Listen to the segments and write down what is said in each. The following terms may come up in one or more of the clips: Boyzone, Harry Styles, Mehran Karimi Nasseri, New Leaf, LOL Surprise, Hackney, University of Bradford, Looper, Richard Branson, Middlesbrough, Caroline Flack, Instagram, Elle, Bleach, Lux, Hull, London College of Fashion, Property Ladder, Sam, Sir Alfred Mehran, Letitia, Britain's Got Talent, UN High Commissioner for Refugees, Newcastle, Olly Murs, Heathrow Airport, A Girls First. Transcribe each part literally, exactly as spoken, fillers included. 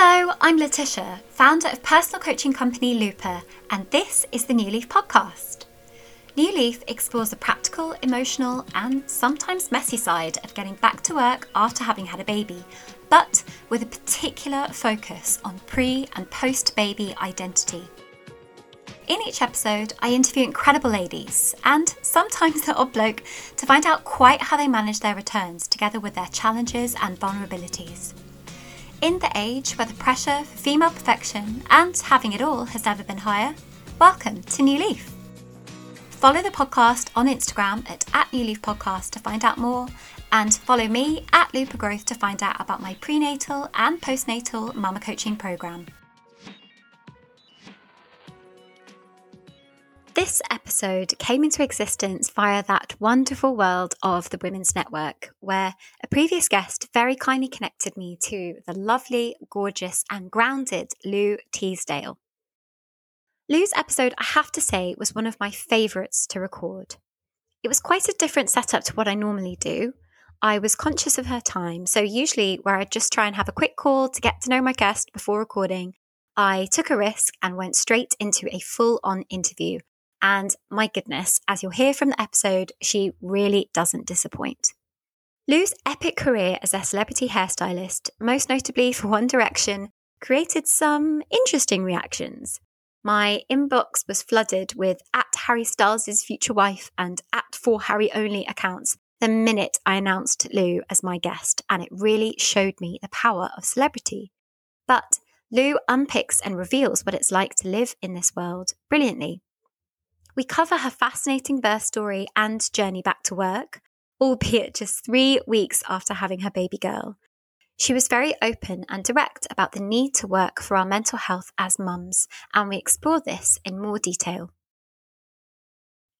Hello, I'm Letitia, founder of personal coaching company Looper, and this is the New Leaf podcast. New Leaf explores the practical, emotional, and sometimes messy side of getting back to work after having had a baby, but with a particular focus on pre- and post-baby identity. In each episode, I interview incredible ladies, and sometimes the odd bloke, to find out quite how they manage their returns together with their challenges and vulnerabilities. In the age where the pressure for female perfection and having it all has never been higher, welcome to New Leaf. Follow the podcast on Instagram at, at @newleafpodcast to find out more, and follow me at Looper Growth to find out about my prenatal and postnatal mama coaching program. This episode came into existence via that wonderful world of the Women's Network, where a previous guest very kindly connected me to the lovely, gorgeous and grounded Lou Teasdale. Lou's episode, I have to say, was one of my favourites to record. It was quite a different setup to what I normally do. I was conscious of her time, so usually where I just try and have a quick call to get to know my guest before recording, I took a risk and went straight into a full-on interview. And my goodness, as you'll hear from the episode, she really doesn't disappoint. Lou's epic career as a celebrity hairstylist, most notably for One Direction, created some interesting reactions. My inbox was flooded with at Harry Styles' future wife and at for Harry only accounts the minute I announced Lou as my guest, and it really showed me the power of celebrity. But Lou unpicks and reveals what it's like to live in this world brilliantly. We cover her fascinating birth story and journey back to work, albeit just three weeks after having her baby girl. She was very open and direct about the need to work for our mental health as mums, and we explore this in more detail.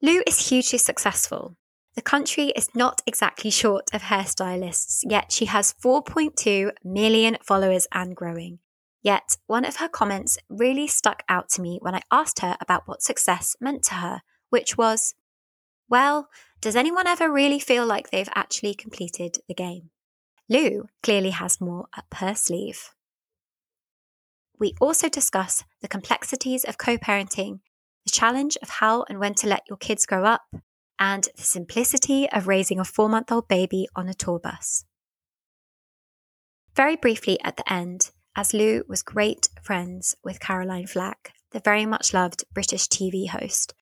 Lou is hugely successful. The country is not exactly short of hairstylists, yet she has four point two million followers and growing. Yet, one of her comments really stuck out to me when I asked her about what success meant to her, which was, well, does anyone ever really feel like they've actually completed the game? Lou clearly has more up her sleeve. We also discuss the complexities of co-parenting, the challenge of how and when to let your kids grow up, and the simplicity of raising a four-month-old baby on a tour bus. Very briefly at the end, as Lou was great friends with Caroline Flack, the very much loved British T V host,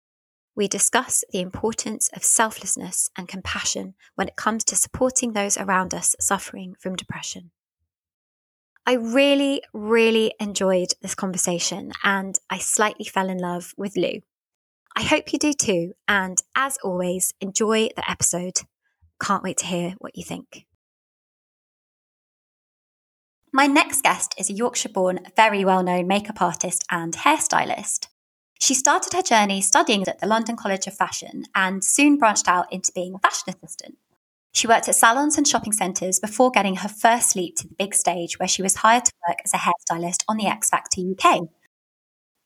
we discuss the importance of selflessness and compassion when it comes to supporting those around us suffering from depression. I really, really enjoyed this conversation, and I slightly fell in love with Lou. I hope you do too, and as always, enjoy the episode. Can't wait to hear what you think. My next guest is a Yorkshire-born, very well-known makeup artist and hairstylist. She started her journey studying at the London College of Fashion and soon branched out into being a fashion assistant. She worked at salons and shopping centres before getting her first leap to the big stage, where she was hired to work as a hairstylist on the X Factor U K.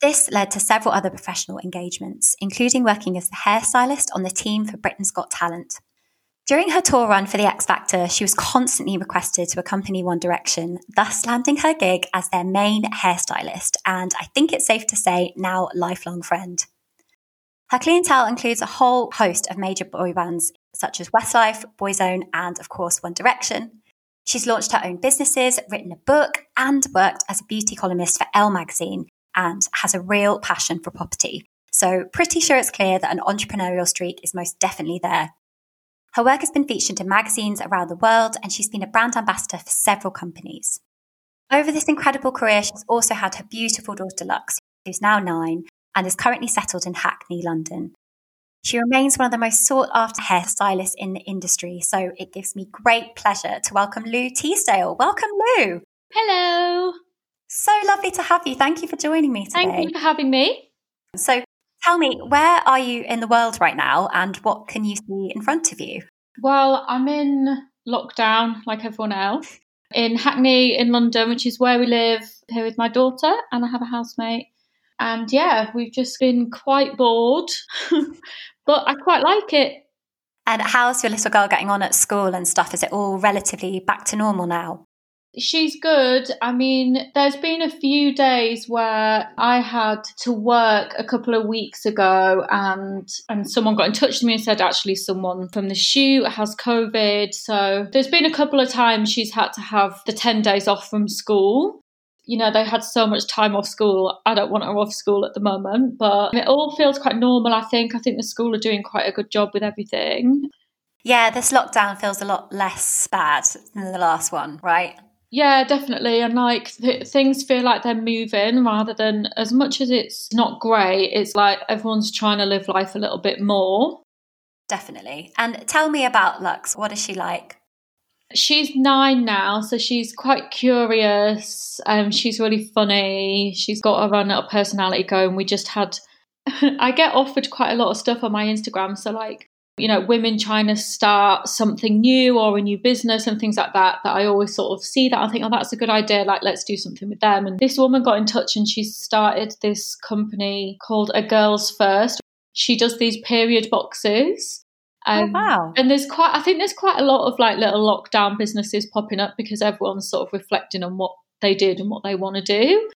This led to several other professional engagements, including working as the hairstylist on the team for Britain's Got Talent. During her tour run for the X Factor, she was constantly requested to accompany One Direction, thus landing her gig as their main hairstylist, and I think it's safe to say now lifelong friend. Her clientele includes a whole host of major boy bands such as Westlife, Boyzone and, of course, One Direction. She's launched her own businesses, written a book and worked as a beauty columnist for Elle magazine, and has a real passion for property. So pretty sure it's clear that an entrepreneurial streak is most definitely there. Her work has been featured in magazines around the world, and she's been a brand ambassador for several companies. Over this incredible career, she's also had her beautiful daughter Lux, who's now nine, and is currently settled in Hackney, London. She remains one of the most sought-after hairstylists in the industry, so it gives me great pleasure to welcome Lou Teasdale. Welcome, Lou. Hello. So lovely to have you. Thank you for joining me today. Thank you for having me. So, tell me, where are you in the world right now, and what can you see in front of you? Well, I'm in lockdown, like everyone else, in Hackney in London, which is where we live here with my daughter, and I have a housemate. And yeah, we've just been quite bored, but I quite like it. And how's your little girl getting on at school and stuff? Is it all relatively back to normal now? She's good. I mean, there's been a few days where I had to work a couple of weeks ago and and someone got in touch with me and said, actually, someone from the shoot has COVID. So there's been a couple of times she's had to have the ten days off from school. You know, they had so much time off school. I don't want her off school at the moment, but it all feels quite normal, I think. I think the school are doing quite a good job with everything. Yeah, this lockdown feels a lot less bad than the last one, right? Yeah, definitely. And like th- things feel like they're moving rather than, as much as it's not great, it's like everyone's trying to live life a little bit more. Definitely. And tell me about Lux. What is she like? She's nine now, so she's quite curious. Um, she's really funny. She's got her own little personality going. We just had, I get offered quite a lot of stuff on my Instagram. So like, you know, women trying to start something new or a new business and things like that, that I always sort of see that. I think, oh, that's a good idea. Like, let's do something with them. And this woman got in touch and she started this company called A Girls First. She does these period boxes. Um, oh, wow. And there's quite, I think there's quite a lot of like little lockdown businesses popping up because everyone's sort of reflecting on what they did and what they want to do.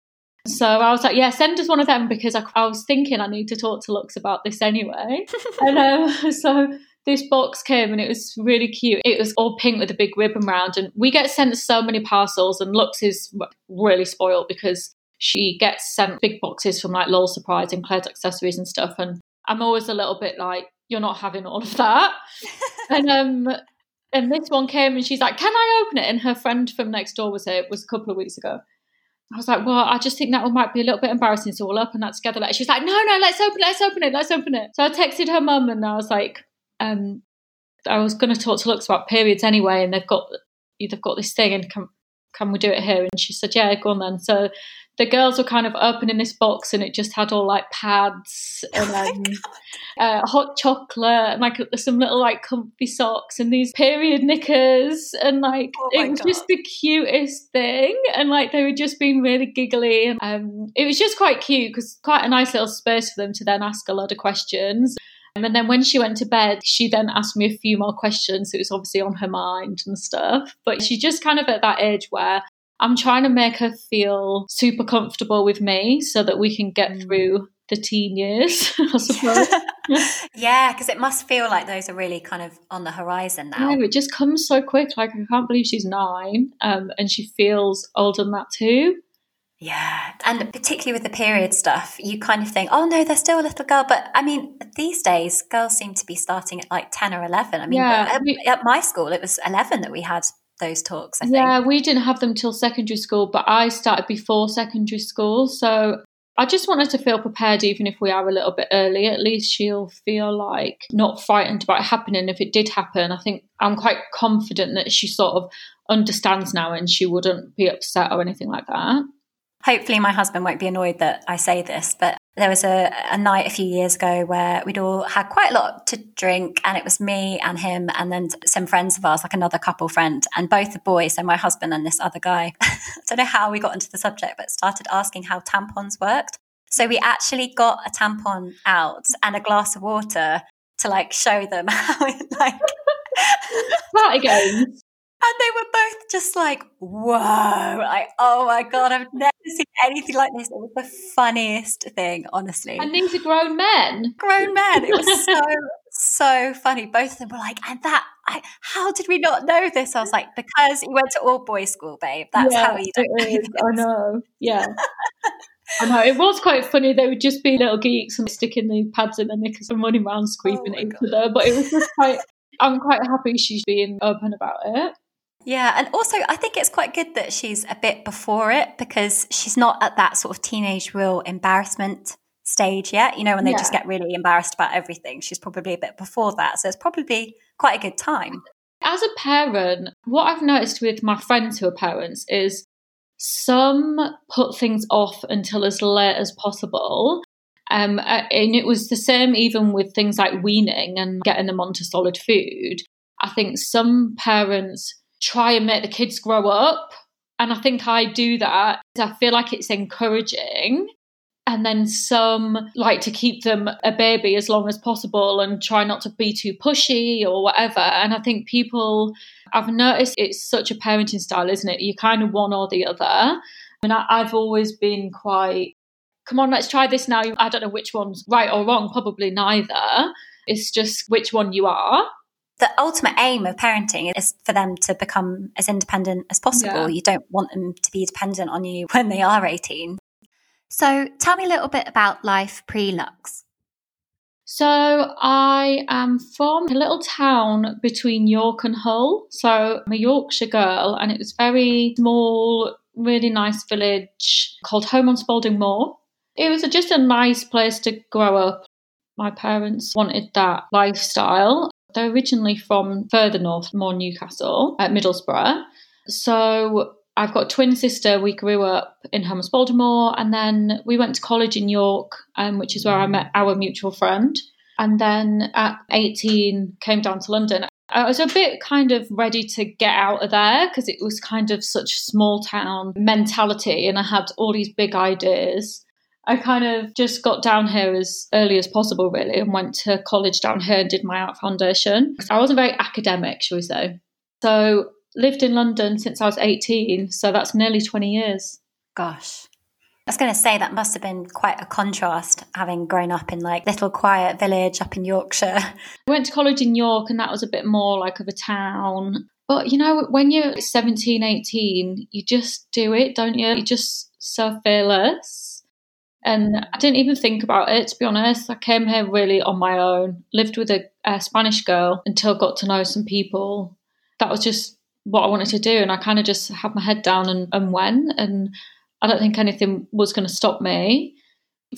So I was like, yeah, send us one of them because I, I was thinking I need to talk to Lux about this anyway. and um, so this box came and it was really cute. It was all pink with a big ribbon round, and we get sent so many parcels, and Lux is really spoiled because she gets sent big boxes from like LOL Surprise and Claire's accessories and stuff. And I'm always a little bit like, you're not having all of that. and um, and this one came and she's like, can I open it? And her friend from next door was here. It was a couple of weeks ago. I was like, well, I just think that one might be a little bit embarrassing, so we'll open that together. She was like, no, no, let's open it, let's open it, let's open it. So I texted her mum and I was like, um, I was going to talk to Lux about periods anyway, and they've got they've got this thing, and can, can we do it here? And she said, yeah, go on then. So the girls were kind of opening this box and it just had all like pads and um, uh, hot chocolate and like some little like comfy socks and these period knickers and like oh it was God. Just the cutest thing, and like they were just being really giggly, and um, it was just quite cute because quite a nice little space for them to then ask a lot of questions. And then when she went to bed, she then asked me a few more questions. It was obviously on her mind and stuff, but she's just kind of at that age where I'm trying to make her feel super comfortable with me so that we can get through the teen years, I suppose. Yeah, because it must feel like those are really kind of on the horizon now. No, it just comes so quick. Like, I can't believe she's nine um, and she feels older than that too. Yeah, and particularly with the period stuff, you kind of think, oh, no, they're still a little girl. But, I mean, these days, girls seem to be starting at like ten or eleven. I mean, yeah, at, we- at my school, it was eleven that we had those talks, I think. Yeah, we didn't have them till secondary school, but I started before secondary school. So I just want her to feel prepared, even if we are a little bit early. At least she'll feel like not frightened about it happening if it did happen. I think I'm quite confident that she sort of understands now and she wouldn't be upset or anything like that. Hopefully my husband won't be annoyed that I say this, but there was a, a night a few years ago where we'd all had quite a lot to drink, and it was me and him and then some friends of ours, like another couple friend, and both the boys, so my husband and this other guy. I don't know how we got into the subject, but started asking how tampons worked. So we actually got a tampon out and a glass of water to like show them how it like... That again. And they were both just like, whoa, like, oh my God, I've never seen anything like this. It was the funniest thing, honestly. And these are grown men. Grown men. It was so, so funny. Both of them were like, and that, I, how did we not know this? I was like, because you went to all boys school, babe. That's yeah, how you do it. I know. Yeah. I know. It was quite funny. They would just be little geeks and sticking the pads in their knickers and running around screaming oh into them. But it was just quite, I'm quite happy she's being open about it. Yeah, and also I think it's quite good that she's a bit before it because she's not at that sort of teenage real embarrassment stage yet, you know, when they yeah. just get really embarrassed about everything. She's probably a bit before that, so it's probably quite a good time. As a parent, what I've noticed with my friends who are parents is some put things off until as late as possible. Um, and it was the same even with things like weaning and getting them onto solid food. I think some parents try and make the kids grow up, and I think I do that. I feel like it's encouraging, And then some like to keep them a baby as long as possible and try not to be too pushy or whatever. And I think people, I've noticed it's such a parenting style, isn't it? You're kind of one or the other. And I, I've always been quite, come on, let's try this now. I don't know which one's right or wrong, probably neither. It's just which one you are. The ultimate aim of parenting is for them to become as independent as possible. Yeah. You don't want them to be dependent on you when they are eighteen. So tell me a little bit about life pre-Lux. So I am from a little town between York and Hull. So I'm a Yorkshire girl, and it was very small, really nice village called Home on Spalding Moor. It was just a nice place to grow up. My parents wanted that lifestyle. They're originally from further north, more Newcastle, at Middlesbrough. So I've got a twin sister. We grew up in Home on Spalding Moor, and then we went to college in York, um, which is where I met our mutual friend. And then at eighteen, came down to London. I was a bit kind of ready to get out of there because it was kind of such small town mentality, and I had all these big ideas. I kind of just got down here as early as possible, really, and went to college down here and did my art foundation. I wasn't very academic, shall we say. So lived in London since I was eighteen, so that's nearly twenty years. Gosh. I was going to say that must have been quite a contrast, having grown up in like little quiet village up in Yorkshire. I went to college in York, and that was a bit more like of a town. But, you know, when you're seventeen, eighteen, you just do it, don't you? You're just so fearless. And I didn't even think about it, to be honest. I came here really on my own, lived with a, a Spanish girl until I got to know some people. That was just what I wanted to do. And I kind of just had my head down and, and went. And I don't think anything was going to stop me.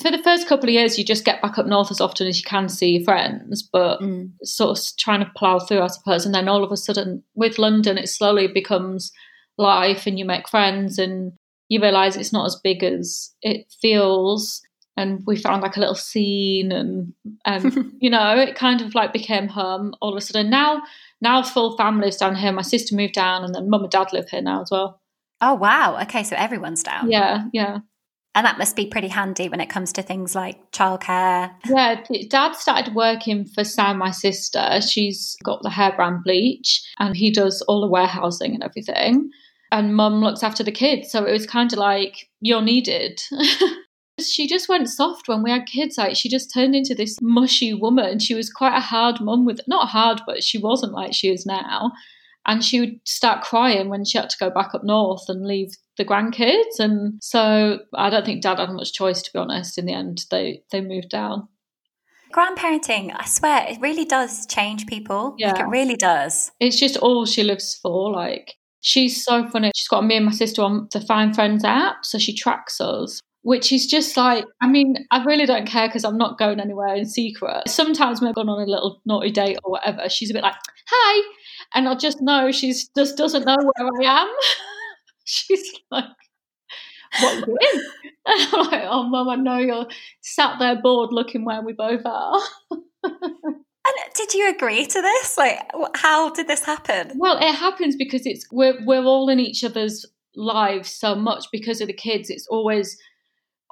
For the first couple of years, you just get back up north as often as you can see your friends, but mm. sort of trying to plough through, I suppose. And then all of a sudden, with London, it slowly becomes life and you make friends and you realise it's not as big as it feels. And we found like a little scene and, um, you know, it kind of like became home all of a sudden. Now, now full family lives down here. My sister moved down, and then mum and dad live here now as well. Oh, wow. Okay, so everyone's down. Yeah, yeah. And that must be pretty handy when it comes to things like childcare. Yeah, dad started working for Sam, my sister. She's got the hair brand Bleach, and he does all the warehousing and everything. And mum looks after the kids. So it was kind of like, you're needed. She just went soft when we had kids. Like, she just turned into this mushy woman. She was quite a hard mum, with not hard, but she wasn't like she is now. And she would start crying when she had to go back up north and leave the grandkids. And so I don't think dad had much choice, to be honest. In the end, they, they moved down. Grandparenting, I swear, it really does change people. Yeah. Like, it really does. It's just all she lives for. Like, she's so funny. She's got me and my sister on the Find Friends app, so she tracks us, which is just like, I mean, I really don't care because I'm not going anywhere in secret. Sometimes when I've gone on a little naughty date or whatever, she's a bit like, hi. And I just know she just doesn't know where I am. She's like, what are you doing? And I'm like, oh, Mum, I know you're sat there bored looking where we both are. And did you agree to this? Like, how did this happen? Well, it happens because it's we're we're all in each other's lives so much because of the kids. It's always,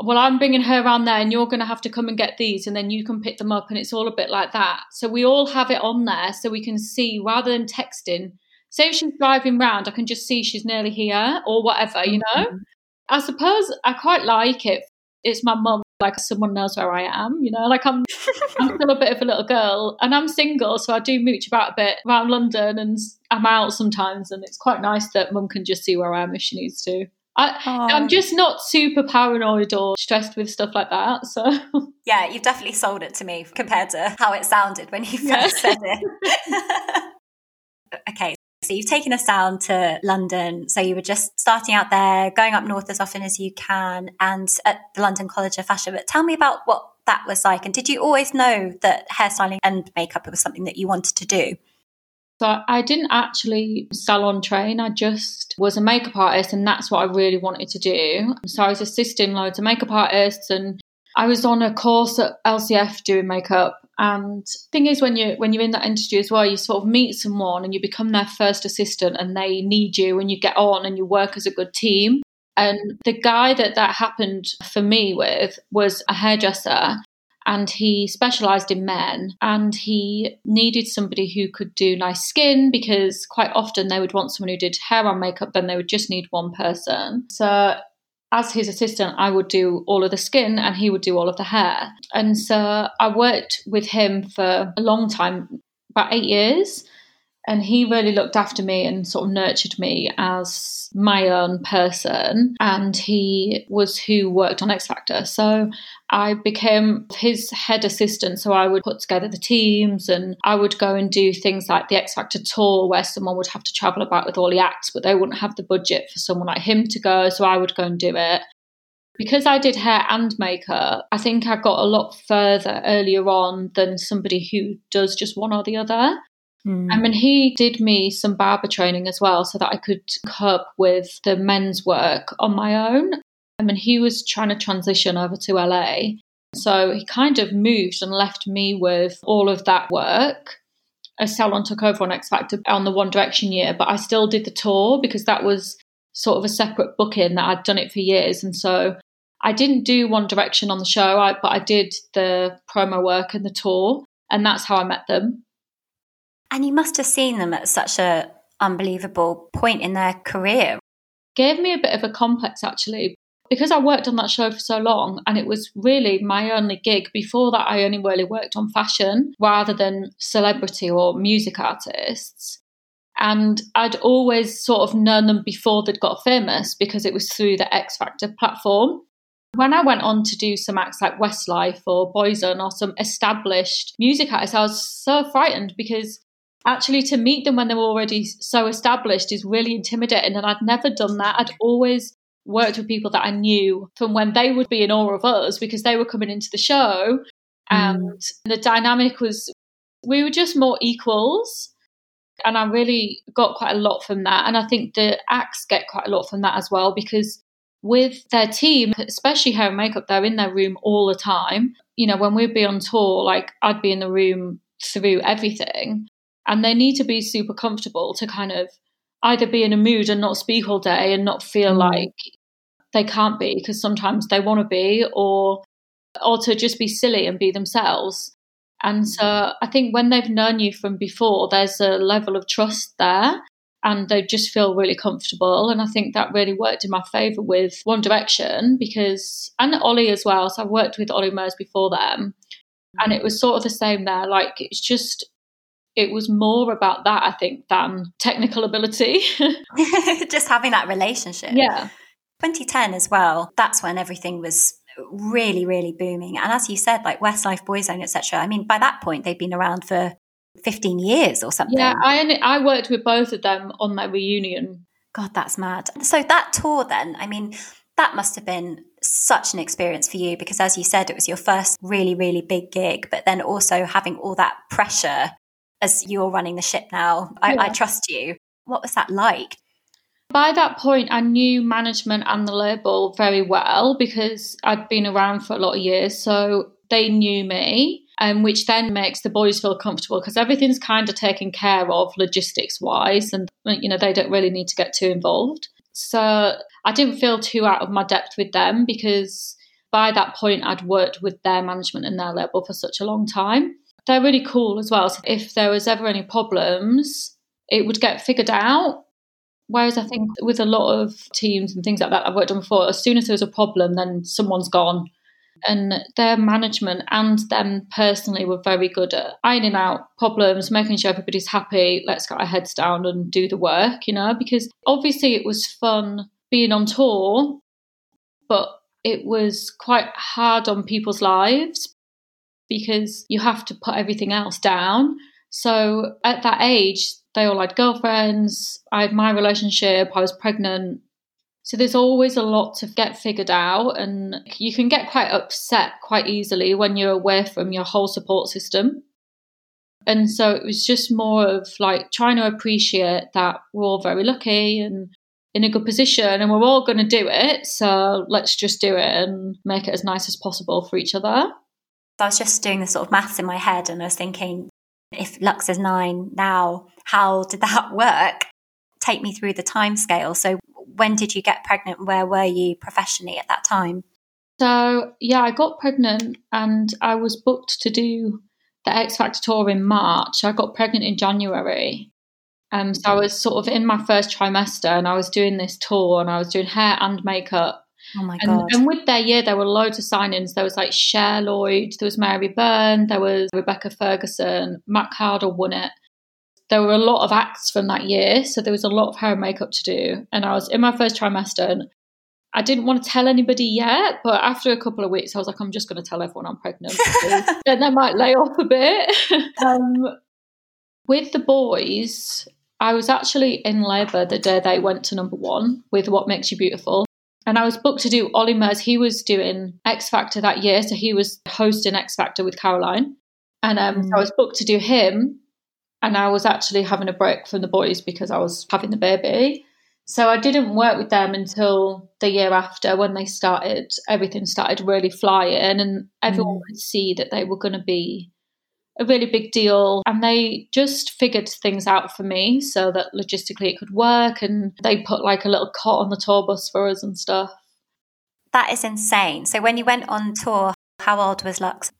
well, I'm bringing her around there and you're going to have to come and get these and then you can pick them up, and it's all a bit like that. So we all have it on there so we can see rather than texting. Say if she's driving round, I can just see she's nearly here or whatever, you know. Mm-hmm. I suppose I quite like it. It's my mum, like someone knows where I am, you know. Like I'm, I'm still a bit of a little girl and I'm single, so I do mooch about a bit around London and I'm out sometimes, and it's quite nice that mum can just see where I am if she needs to. I, oh. I'm just not super paranoid or stressed with stuff like that. So yeah, you've definitely sold it to me compared to how it sounded when you first yeah. said it. Okay, so you've taken us down to London. So you were just starting out there, going up north as often as you can, and at the London College of Fashion. But tell me about what that was like. And did you always know that hairstyling and makeup was something that you wanted to do? So I didn't actually salon train. I just was a makeup artist, and that's what I really wanted to do. So I was assisting loads of makeup artists, and I was on a course at L C F doing makeup. And the thing is, when you when you're in that industry as well, you sort of meet someone and you become their first assistant, and they need you, and you get on, and you work as a good team. And the guy that that happened for me with was a hairdresser, and he specialised in men, and he needed somebody who could do nice skin, because quite often they would want someone who did hair and makeup, then they would just need one person. So as his assistant, I would do all of the skin and he would do all of the hair. And so I worked with him for a long time, about eight years. And he really looked after me and sort of nurtured me as my own person. And he was who worked on X Factor. So I became his head assistant. So I would put together the teams, and I would go and do things like the X Factor tour, where someone would have to travel about with all the acts, but they wouldn't have the budget for someone like him to go. So I would go and do it. Because I did hair and makeup, I think I got a lot further earlier on than somebody who does just one or the other. Mm. I mean, he did me some barber training as well, so that I could cope with the men's work on my own. I mean, he was trying to transition over to L A. So he kind of moved and left me with all of that work. A salon took over on X Factor on the One Direction year, but I still did the tour because that was sort of a separate booking that I'd done it for years. And so I didn't do One Direction on the show, but I did the promo work and the tour, and that's how I met them. And you must have seen them at such an unbelievable point in their career. Gave me a bit of a complex, actually, because I worked on that show for so long, and it was really my only gig. Before that, I only really worked on fashion rather than celebrity or music artists. And I'd always sort of known them before they'd got famous, because it was through the X Factor platform. When I went on to do some acts like Westlife or Boyzone or some established music artists, I was so frightened, because actually, to meet them when they were already so established is really intimidating, and I'd never done that. I'd always worked with people that I knew from when they would be in awe of us, because they were coming into the show, and mm. the dynamic was, we were just more equals, and I really got quite a lot from that. And I think the acts get quite a lot from that as well, because with their team, especially hair and makeup, they're in their room all the time. You know, when we'd be on tour, like, I'd be in the room through everything. And they need to be super comfortable to kind of either be in a mood and not speak all day and not feel mm. like they can't be, because sometimes they want to be, or or to just be silly and be themselves. And so I think when they've known you from before, there's a level of trust there, and they just feel really comfortable. And I think that really worked in my favour with One Direction, because, and Olly as well. So I've worked with Olly Murs before them, and it was sort of the same there. Like, it's just, it was more about that, I think, than technical ability. Just having that relationship. Yeah. twenty ten as well, that's when everything was really, really booming. And as you said, like Westlife, Boyzone, et cetera. I mean, by that point, they'd been around for fifteen years or something. Yeah, I only, I worked with both of them on their reunion. God, that's mad. So that tour then, I mean, that must have been such an experience for you, because as you said, it was your first really, really big gig, but then also having all that pressure as you're running the ship now. I, yeah. I trust you. What was that like? By that point, I knew management and the label very well, because I'd been around for a lot of years. So they knew me, um, which then makes the boys feel comfortable, because everything's kind of taken care of logistics wise. And, you know, they don't really need to get too involved. So I didn't feel too out of my depth with them, because by that point, I'd worked with their management and their label for such a long time. They're really cool as well. So if there was ever any problems, it would get figured out. Whereas I think with a lot of teams and things like that I've worked on before, as soon as there's a problem, then someone's gone. And their management and them personally were very good at ironing out problems, making sure everybody's happy. Let's get our heads down and do the work, you know, because obviously it was fun being on tour, but it was quite hard on people's lives, because you have to put everything else down. So at that age, they all had girlfriends, I had my relationship, I was pregnant. So there's always a lot to get figured out, and you can get quite upset quite easily when you're away from your whole support system. And so it was just more of like trying to appreciate that we're all very lucky and in a good position, and we're all going to do it. So let's just do it and make it as nice as possible for each other. I was just doing the sort of maths in my head, and I was thinking, if Lux is nine now, how did that work? Take me through the timescale. So when did you get pregnant? Where were you professionally at that time? So, yeah, I got pregnant and I was booked to do the X Factor tour in March. I got pregnant in January. Um, so I was sort of in my first trimester and I was doing this tour and I was doing hair and makeup. Oh my and, God. And with their year, there were loads of signings. There was like Cher Lloyd, there was Mary Byrne, there was Rebecca Ferguson, Matt Cardle won it. There were a lot of acts from that year. So there was a lot of hair and makeup to do. And I was in my first trimester and I didn't want to tell anybody yet, but after a couple of weeks, I was like, I'm just going to tell everyone I'm pregnant. Then they might lay off a bit. Um, with the boys, I was actually in labour the day they went to number one with What Makes You Beautiful. And I was booked to do Olly Murs. He was doing X Factor that year. So he was hosting X Factor with Caroline. And um, mm. so I was booked to do him. And I was actually having a break from the boys because I was having the baby. So I didn't work with them until the year after when they started, everything started really flying and everyone mm. could see that they were going to be a really big deal. And they just figured things out for me so that logistically it could work. And they put like a little cot on the tour bus for us and stuff. That is insane. So when you went on tour, how old was Lux?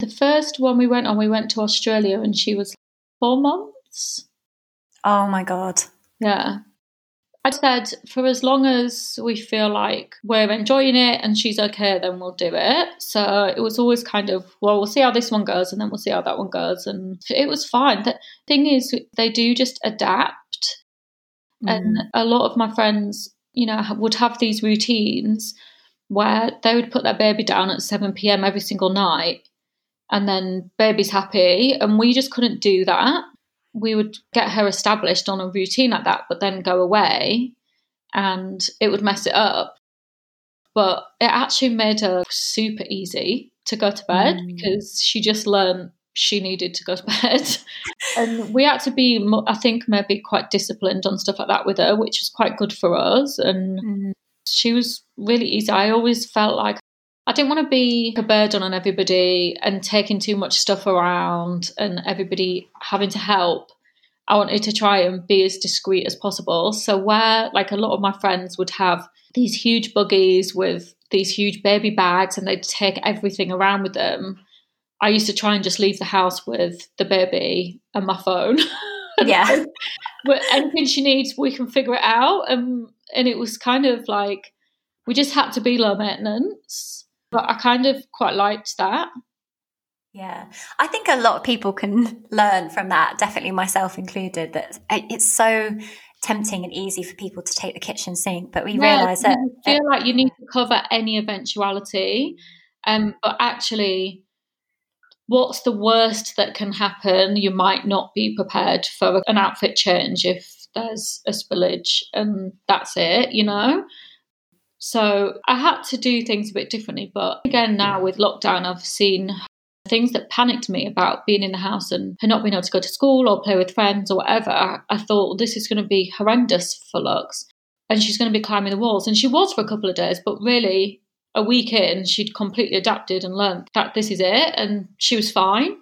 The first one we went on, we went to Australia and she was four months. Oh my God. Yeah. I said, for as long as we feel like we're enjoying it and she's okay, then we'll do it. So it was always kind of, well, we'll see how this one goes and then we'll see how that one goes. And it was fine. The thing is, they do just adapt. Mm. And a lot of my friends, you know, would have these routines where they would put their baby down at seven p.m. every single night and then baby's happy. And we just couldn't do that. We would get her established on a routine like that, but then go away and it would mess it up. But it actually made her super easy to go to bed mm. because she just learned she needed to go to bed. And we had to be, I think, maybe quite disciplined on stuff like that with her, which was quite good for us. And mm. she was really easy. I always felt like I didn't want to be a burden on everybody and taking too much stuff around and everybody having to help. I wanted to try and be as discreet as possible. So where like a lot of my friends would have these huge buggies with these huge baby bags and they'd take everything around with them, I used to try and just leave the house with the baby and my phone. Yeah. Anything she needs, we can figure it out. And, and it was kind of like, we just had to be low maintenance. But I kind of quite liked that. Yeah. I think a lot of people can learn from that, definitely myself included, that it's so tempting and easy for people to take the kitchen sink, but we yeah, realise that... I feel like you need to cover any eventuality, um, but actually what's the worst that can happen? You might not be prepared for an outfit change if there's a spillage and that's it, you know? So I had to do things a bit differently. But again, now with lockdown, I've seen things that panicked me about being in the house and not being able to go to school or play with friends or whatever. I thought this is going to be horrendous for Lux and she's going to be climbing the walls. And she was for a couple of days, but really a week in, she'd completely adapted and learned that this is it and she was fine.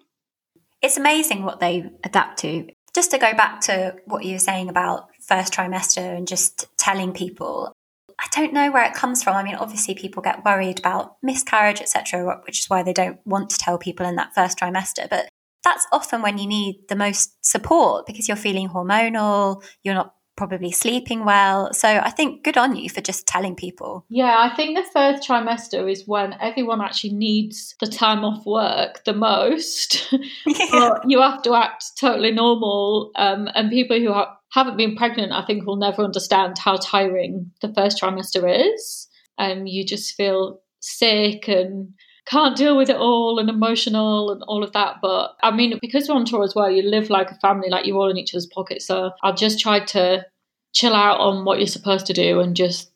It's amazing what they adapt to. Just to go back to what you were saying about first trimester and just telling people, I don't know where it comes from. I mean, obviously people get worried about miscarriage, et cetera, which is why they don't want to tell people in that first trimester. But that's often when you need the most support because you're feeling hormonal, you're not probably sleeping well. So I think good on you for just telling people. Yeah, I think the first trimester is when everyone actually needs the time off work the most. Yeah. But you have to act totally normal. Um, and people who are haven't been pregnant, I think, will never understand how tiring the first trimester is. Um, you just feel sick and can't deal with it all and emotional and all of that. But I mean, because we're on tour as well, you live like a family, like you're all in each other's pockets. So I just tried to chill out on what you're supposed to do and just,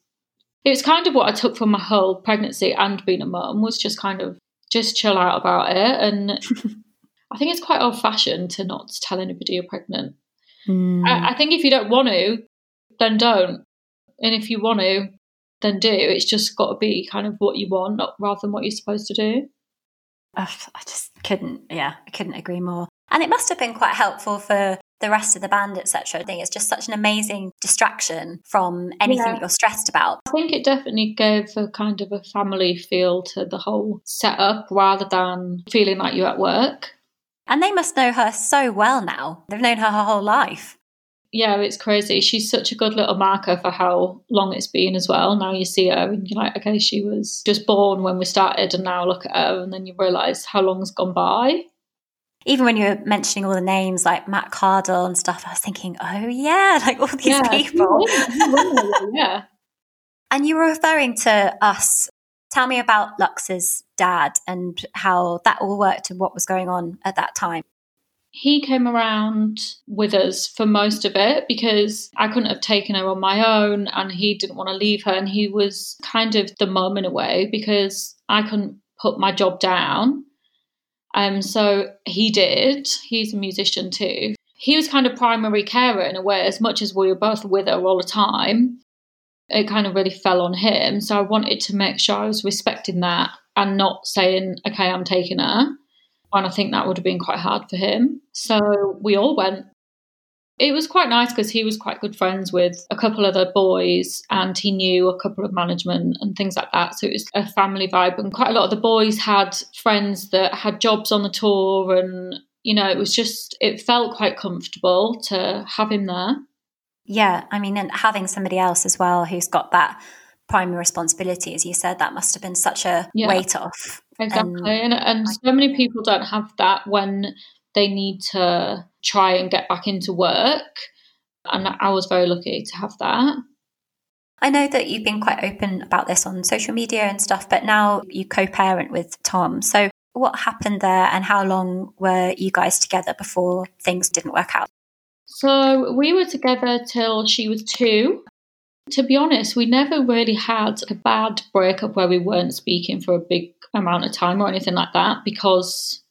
it was kind of what I took from my whole pregnancy and being a mum was just kind of just chill out about it. And I think it's quite old fashioned to not tell anybody you're pregnant. I think if you don't want to, then don't. And if you want to, then do. It's just got to be kind of what you want rather than what you're supposed to do. Ugh, I just couldn't, yeah, I couldn't agree more. And it must have been quite helpful for the rest of the band, et cetera. I think it's just such an amazing distraction from anything yeah. that you're stressed about. I think it definitely gave a kind of a family feel to the whole setup rather than feeling like you're at work. And they must know her so well now. They've known her her whole life. Yeah, it's crazy. She's such a good little marker for how long it's been as well. Now you see her and you're like, okay, she was just born when we started and now look at her, and then you realise how long's gone by. Even when you were mentioning all the names like Matt Cardle and stuff, I was thinking, oh yeah, like all these yeah. people. yeah. And you were referring to us. Tell me about Lux's dad and how that all worked and what was going on at that time. He came around with us for most of it because I couldn't have taken her on my own and he didn't want to leave her, and he was kind of the mum in a way because I couldn't put my job down. Um, so he did. He's a musician too. He was kind of primary carer in a way, as much as we were both with her all the time. It kind of really fell on him. So I wanted to make sure I was respecting that and not saying, okay, I'm taking her. And I think that would have been quite hard for him. So we all went. It was quite nice because he was quite good friends with a couple of the boys and he knew a couple of management and things like that. So it was a family vibe. And quite a lot of the boys had friends that had jobs on the tour. And, you know, it was just, it felt quite comfortable to have him there. Yeah. I mean, and having somebody else as well who's got that primary responsibility, as you said, that must have been such a yeah. weight off. Exactly. And, and, and so many people don't have that when they need to try and get back into work. And I was very lucky to have that. I know that you've been quite open about this on social media and stuff, but now you co-parent with Tom. So what happened there and how long were you guys together before things didn't work out? So we were together till she was two. To be honest, we never really had a bad breakup where we weren't speaking for a big amount of time or anything like that because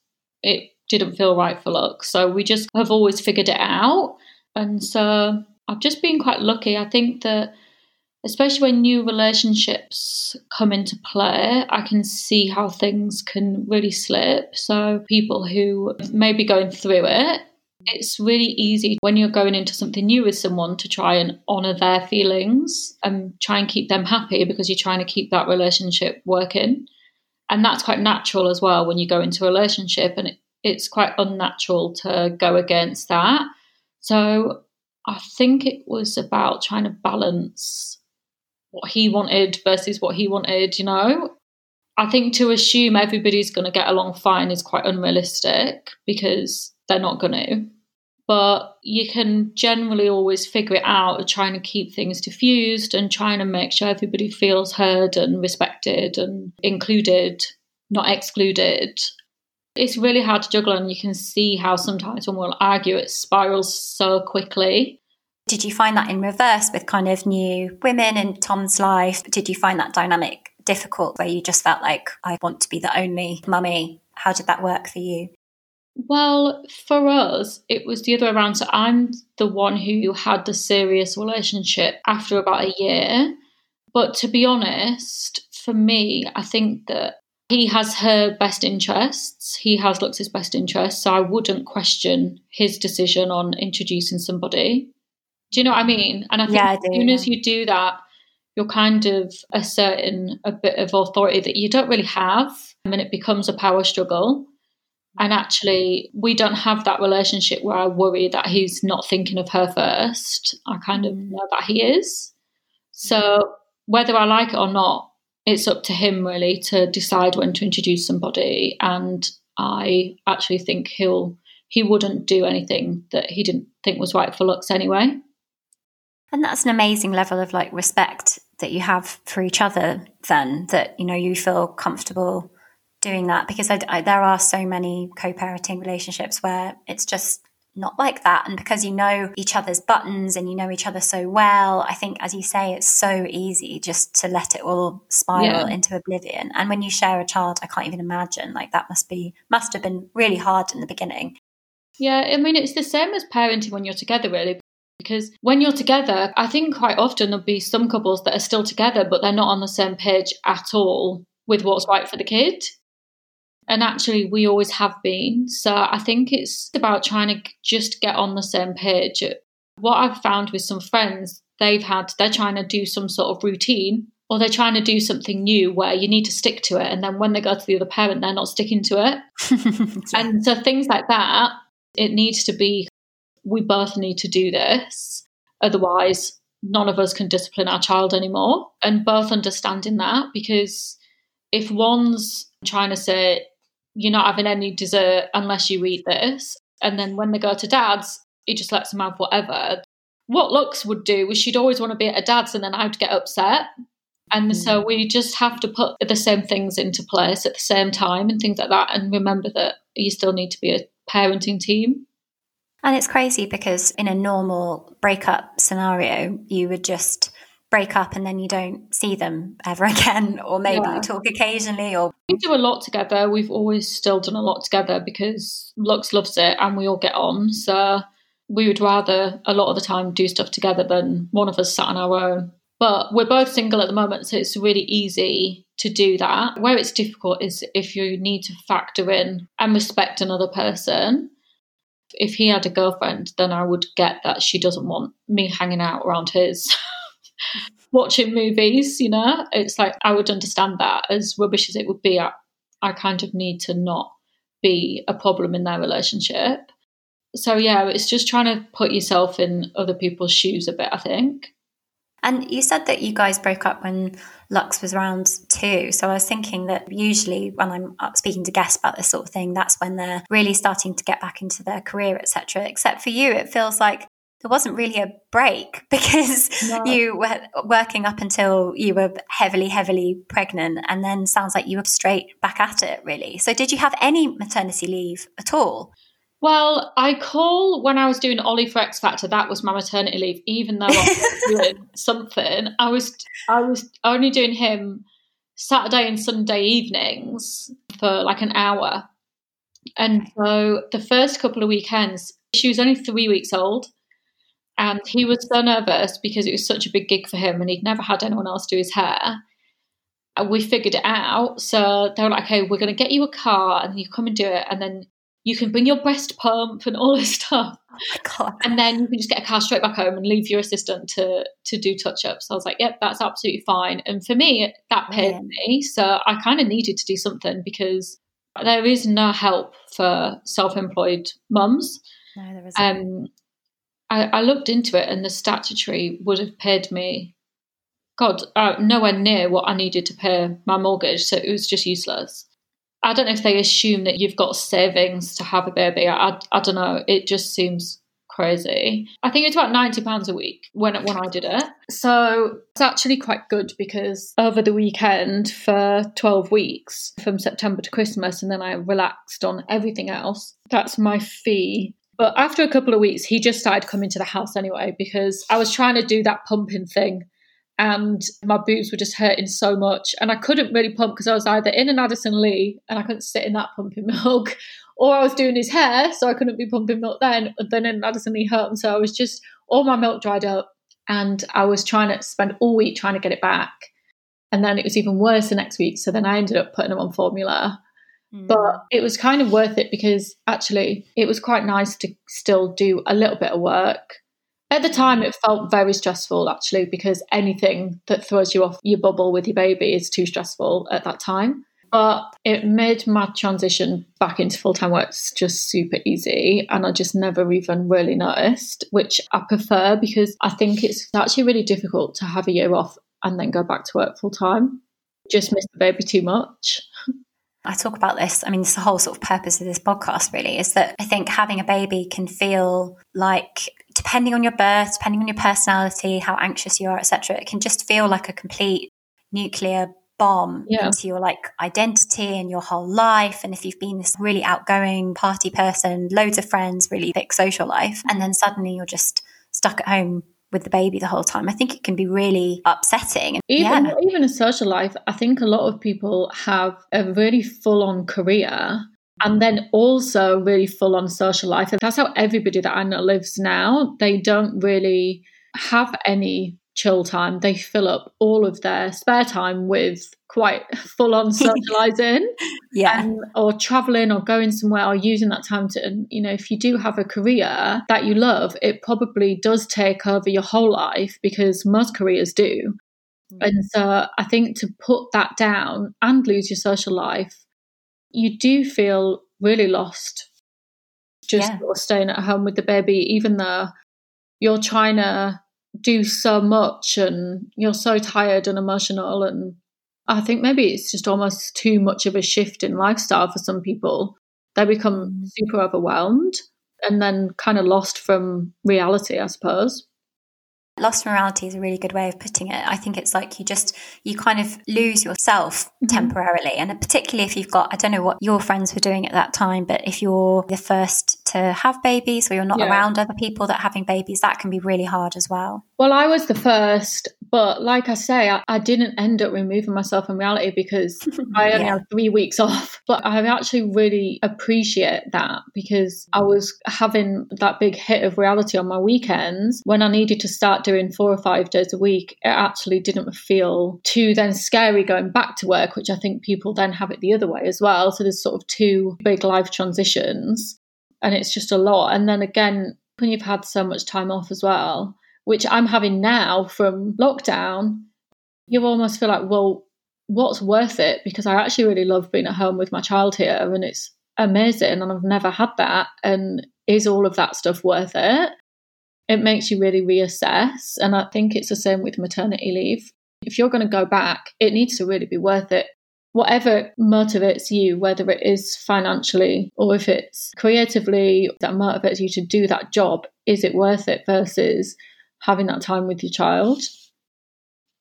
it didn't feel right for Lux. So we just have always figured it out. And so I've just been quite lucky. I think that especially when new relationships come into play, I can see how things can really slip. So people who may be going through it, it's really easy when you're going into something new with someone to try and honour their feelings and try and keep them happy because you're trying to keep that relationship working. And that's quite natural as well when you go into a relationship, and it, it's quite unnatural to go against that. So I think it was about trying to balance what he wanted versus what he wanted, you know. I think to assume everybody's going to get along fine is quite unrealistic because they're not going to. But you can generally always figure it out, trying to keep things diffused and trying to make sure everybody feels heard and respected and included, not excluded. It's really hard to juggle, and you can see how sometimes when we'll argue, it spirals so quickly. Did you find that in reverse with kind of new women in Tom's life? Did you find that dynamic difficult where you just felt like, I want to be the only mummy? How did that work for you? Well, for us, it was the other way around. So I'm the one who had the serious relationship after about a year. But to be honest, for me, I think that he has her best interests. He has Lux's best interests. So I wouldn't question his decision on introducing somebody. Do you know what I mean? And I think yeah, I do, as soon yeah. as you do that, you're kind of asserting a bit of authority that you don't really have. I mean, it becomes a power struggle. And actually, we don't have that relationship where I worry that he's not thinking of her first. I kind of know that he is. So whether I like it or not, it's up to him really to decide when to introduce somebody. And I actually think he'll he wouldn't do anything that he didn't think was right for Lux anyway. And that's an amazing level of like respect that you have for each other then, that, you know, you feel comfortable doing that, because I, I, there are so many co-parenting relationships where it's just not like that. And because you know each other's buttons and you know each other so well, I think, as you say, it's so easy just to let it all spiral yeah. into oblivion. And when you share a child, I can't even imagine, like that must be must have been really hard in the beginning. Yeah, I mean, it's the same as parenting when you're together really, because when you're together, I think quite often there'll be some couples that are still together but they're not on the same page at all with what's right for the kid. And actually, we always have been. So I think it's about trying to just get on the same page. What I've found with some friends, they've had, they're trying to do some sort of routine, or they're trying to do something new where you need to stick to it. And then when they go to the other parent, they're not sticking to it. And so things like that, it needs to be, we both need to do this. Otherwise, none of us can discipline our child anymore. And both understanding that, because if one's trying to say, you're not having any dessert unless you eat this, and then when they go to dad's, he just lets them have whatever. What Lux would do was she'd always want to be at a dad's and then I'd get upset. And mm. so we just have to put the same things into place at the same time and things like that, and remember that you still need to be a parenting team. And it's crazy because in a normal breakup scenario, you would just break up and then you don't see them ever again, or maybe yeah. you talk occasionally. Or we do a lot together. We've always still done a lot together because Lux loves it and we all get on. So we would rather a lot of the time do stuff together than one of us sat on our own. But we're both single at the moment, so it's really easy to do that. Where it's difficult is if you need to factor in and respect another person. If he had a girlfriend, then I would get that she doesn't want me hanging out around his watching movies, you know. It's like, I would understand that. As rubbish as it would be, I, I kind of need to not be a problem in their relationship. So yeah, it's just trying to put yourself in other people's shoes a bit, I think. And you said that you guys broke up when Lux was around two. So I was thinking that usually when I'm speaking to guests about this sort of thing, that's when they're really starting to get back into their career, et cetera. Except for you, it feels like there wasn't really a break because no. you were working up until you were heavily, heavily pregnant, and then sounds like you were straight back at it, really. So did you have any maternity leave at all? Well, I call when I was doing Olly for X Factor, that was my maternity leave, even though I was doing something. I was I was only doing him Saturday and Sunday evenings for like an hour. And so the first couple of weekends, she was only three weeks old. And he was so nervous because it was such a big gig for him and he'd never had anyone else do his hair. And we figured it out. So they were like, hey, we're going to get you a car and you come and do it. And then you can bring your breast pump and all this stuff. Oh my God. And then you can just get a car straight back home and leave your assistant to, to do touch-ups. So I was like, yep, that's absolutely fine. And for me, that paid yeah. me. So I kind of needed to do something because there is no help for self-employed mums. No, there isn't. Um, I, I looked into it and the statutory would have paid me, God, uh, nowhere near what I needed to pay my mortgage. So it was just useless. I don't know if they assume that you've got savings to have a baby. I, I, I don't know. It just seems crazy. I think it's about ninety pounds a week when, when I did it. So it's actually quite good because over the weekend for twelve weeks from September to Christmas, and then I relaxed on everything else. That's my fee. But after a couple of weeks, he just started coming to the house anyway because I was trying to do that pumping thing and my boobs were just hurting so much. And I couldn't really pump because I was either in an Addison Lee and I couldn't sit in that pumping milk, or I was doing his hair, so I couldn't be pumping milk then, then in an Addison Lee home. So I was just, all my milk dried up and I was trying to spend all week trying to get it back. And then it was even worse the next week. So then I ended up putting him on formula. But it was kind of worth it because actually it was quite nice to still do a little bit of work. At the time, it felt very stressful actually because anything that throws you off your bubble with your baby is too stressful at that time. But it made my transition back into full-time work just super easy, and I just never even really noticed, which I prefer because I think it's actually really difficult to have a year off and then go back to work full-time. Just miss the baby too much. I talk about this, I mean, it's the whole sort of purpose of this podcast really, is that I think having a baby can feel like, depending on your birth, depending on your personality, how anxious you are, et cetera, it can just feel like a complete nuclear bomb yeah. into your like identity and your whole life. And if you've been this really outgoing party person, loads of friends, really thick social life, and then suddenly you're just stuck at home with the baby the whole time, I think it can be really upsetting. Even yeah. even a social life, I think a lot of people have a really full-on career and then also really full-on social life. And that's how everybody that I know lives now. They don't really have any chill time, they fill up all of their spare time with quite full-on socialising yeah. um, or travelling or going somewhere or using that time to, you know, if you do have a career that you love, it probably does take over your whole life because most careers do. Mm. And so I think to put that down and lose your social life, you do feel really lost just yeah. sort of staying at home with the baby, even though you're trying to do so much and you're so tired and emotional. And I think maybe it's just almost too much of a shift in lifestyle for some people. They become super overwhelmed and then kind of lost from reality, I suppose. Lost from reality is a really good way of putting it. I think it's like you just, you kind of lose yourself temporarily. And particularly if you've got, I don't know what your friends were doing at that time, but if you're the first to have babies or you're not yeah. around other people that are having babies, that can be really hard as well. Well, I was the first, but like I say, I, I didn't end up removing myself from reality because I only yeah. had three weeks off. But I actually really appreciate that because I was having that big hit of reality on my weekends when I needed to start doing four or five days a week. It actually didn't feel too then scary going back to work, which I think people then have it the other way as well. So there's sort of two big life transitions and it's just a lot. And then again, when you've had so much time off as well, which I'm having now from lockdown, you almost feel like, well, what's worth it? Because I actually really love being at home with my child here and it's amazing and I've never had that. And is all of that stuff worth it? It makes you really reassess. And I think it's the same with maternity leave. If you're going to go back, it needs to really be worth it. Whatever motivates you, whether it is financially or if it's creatively that motivates you to do that job, is it worth it versus having that time with your child?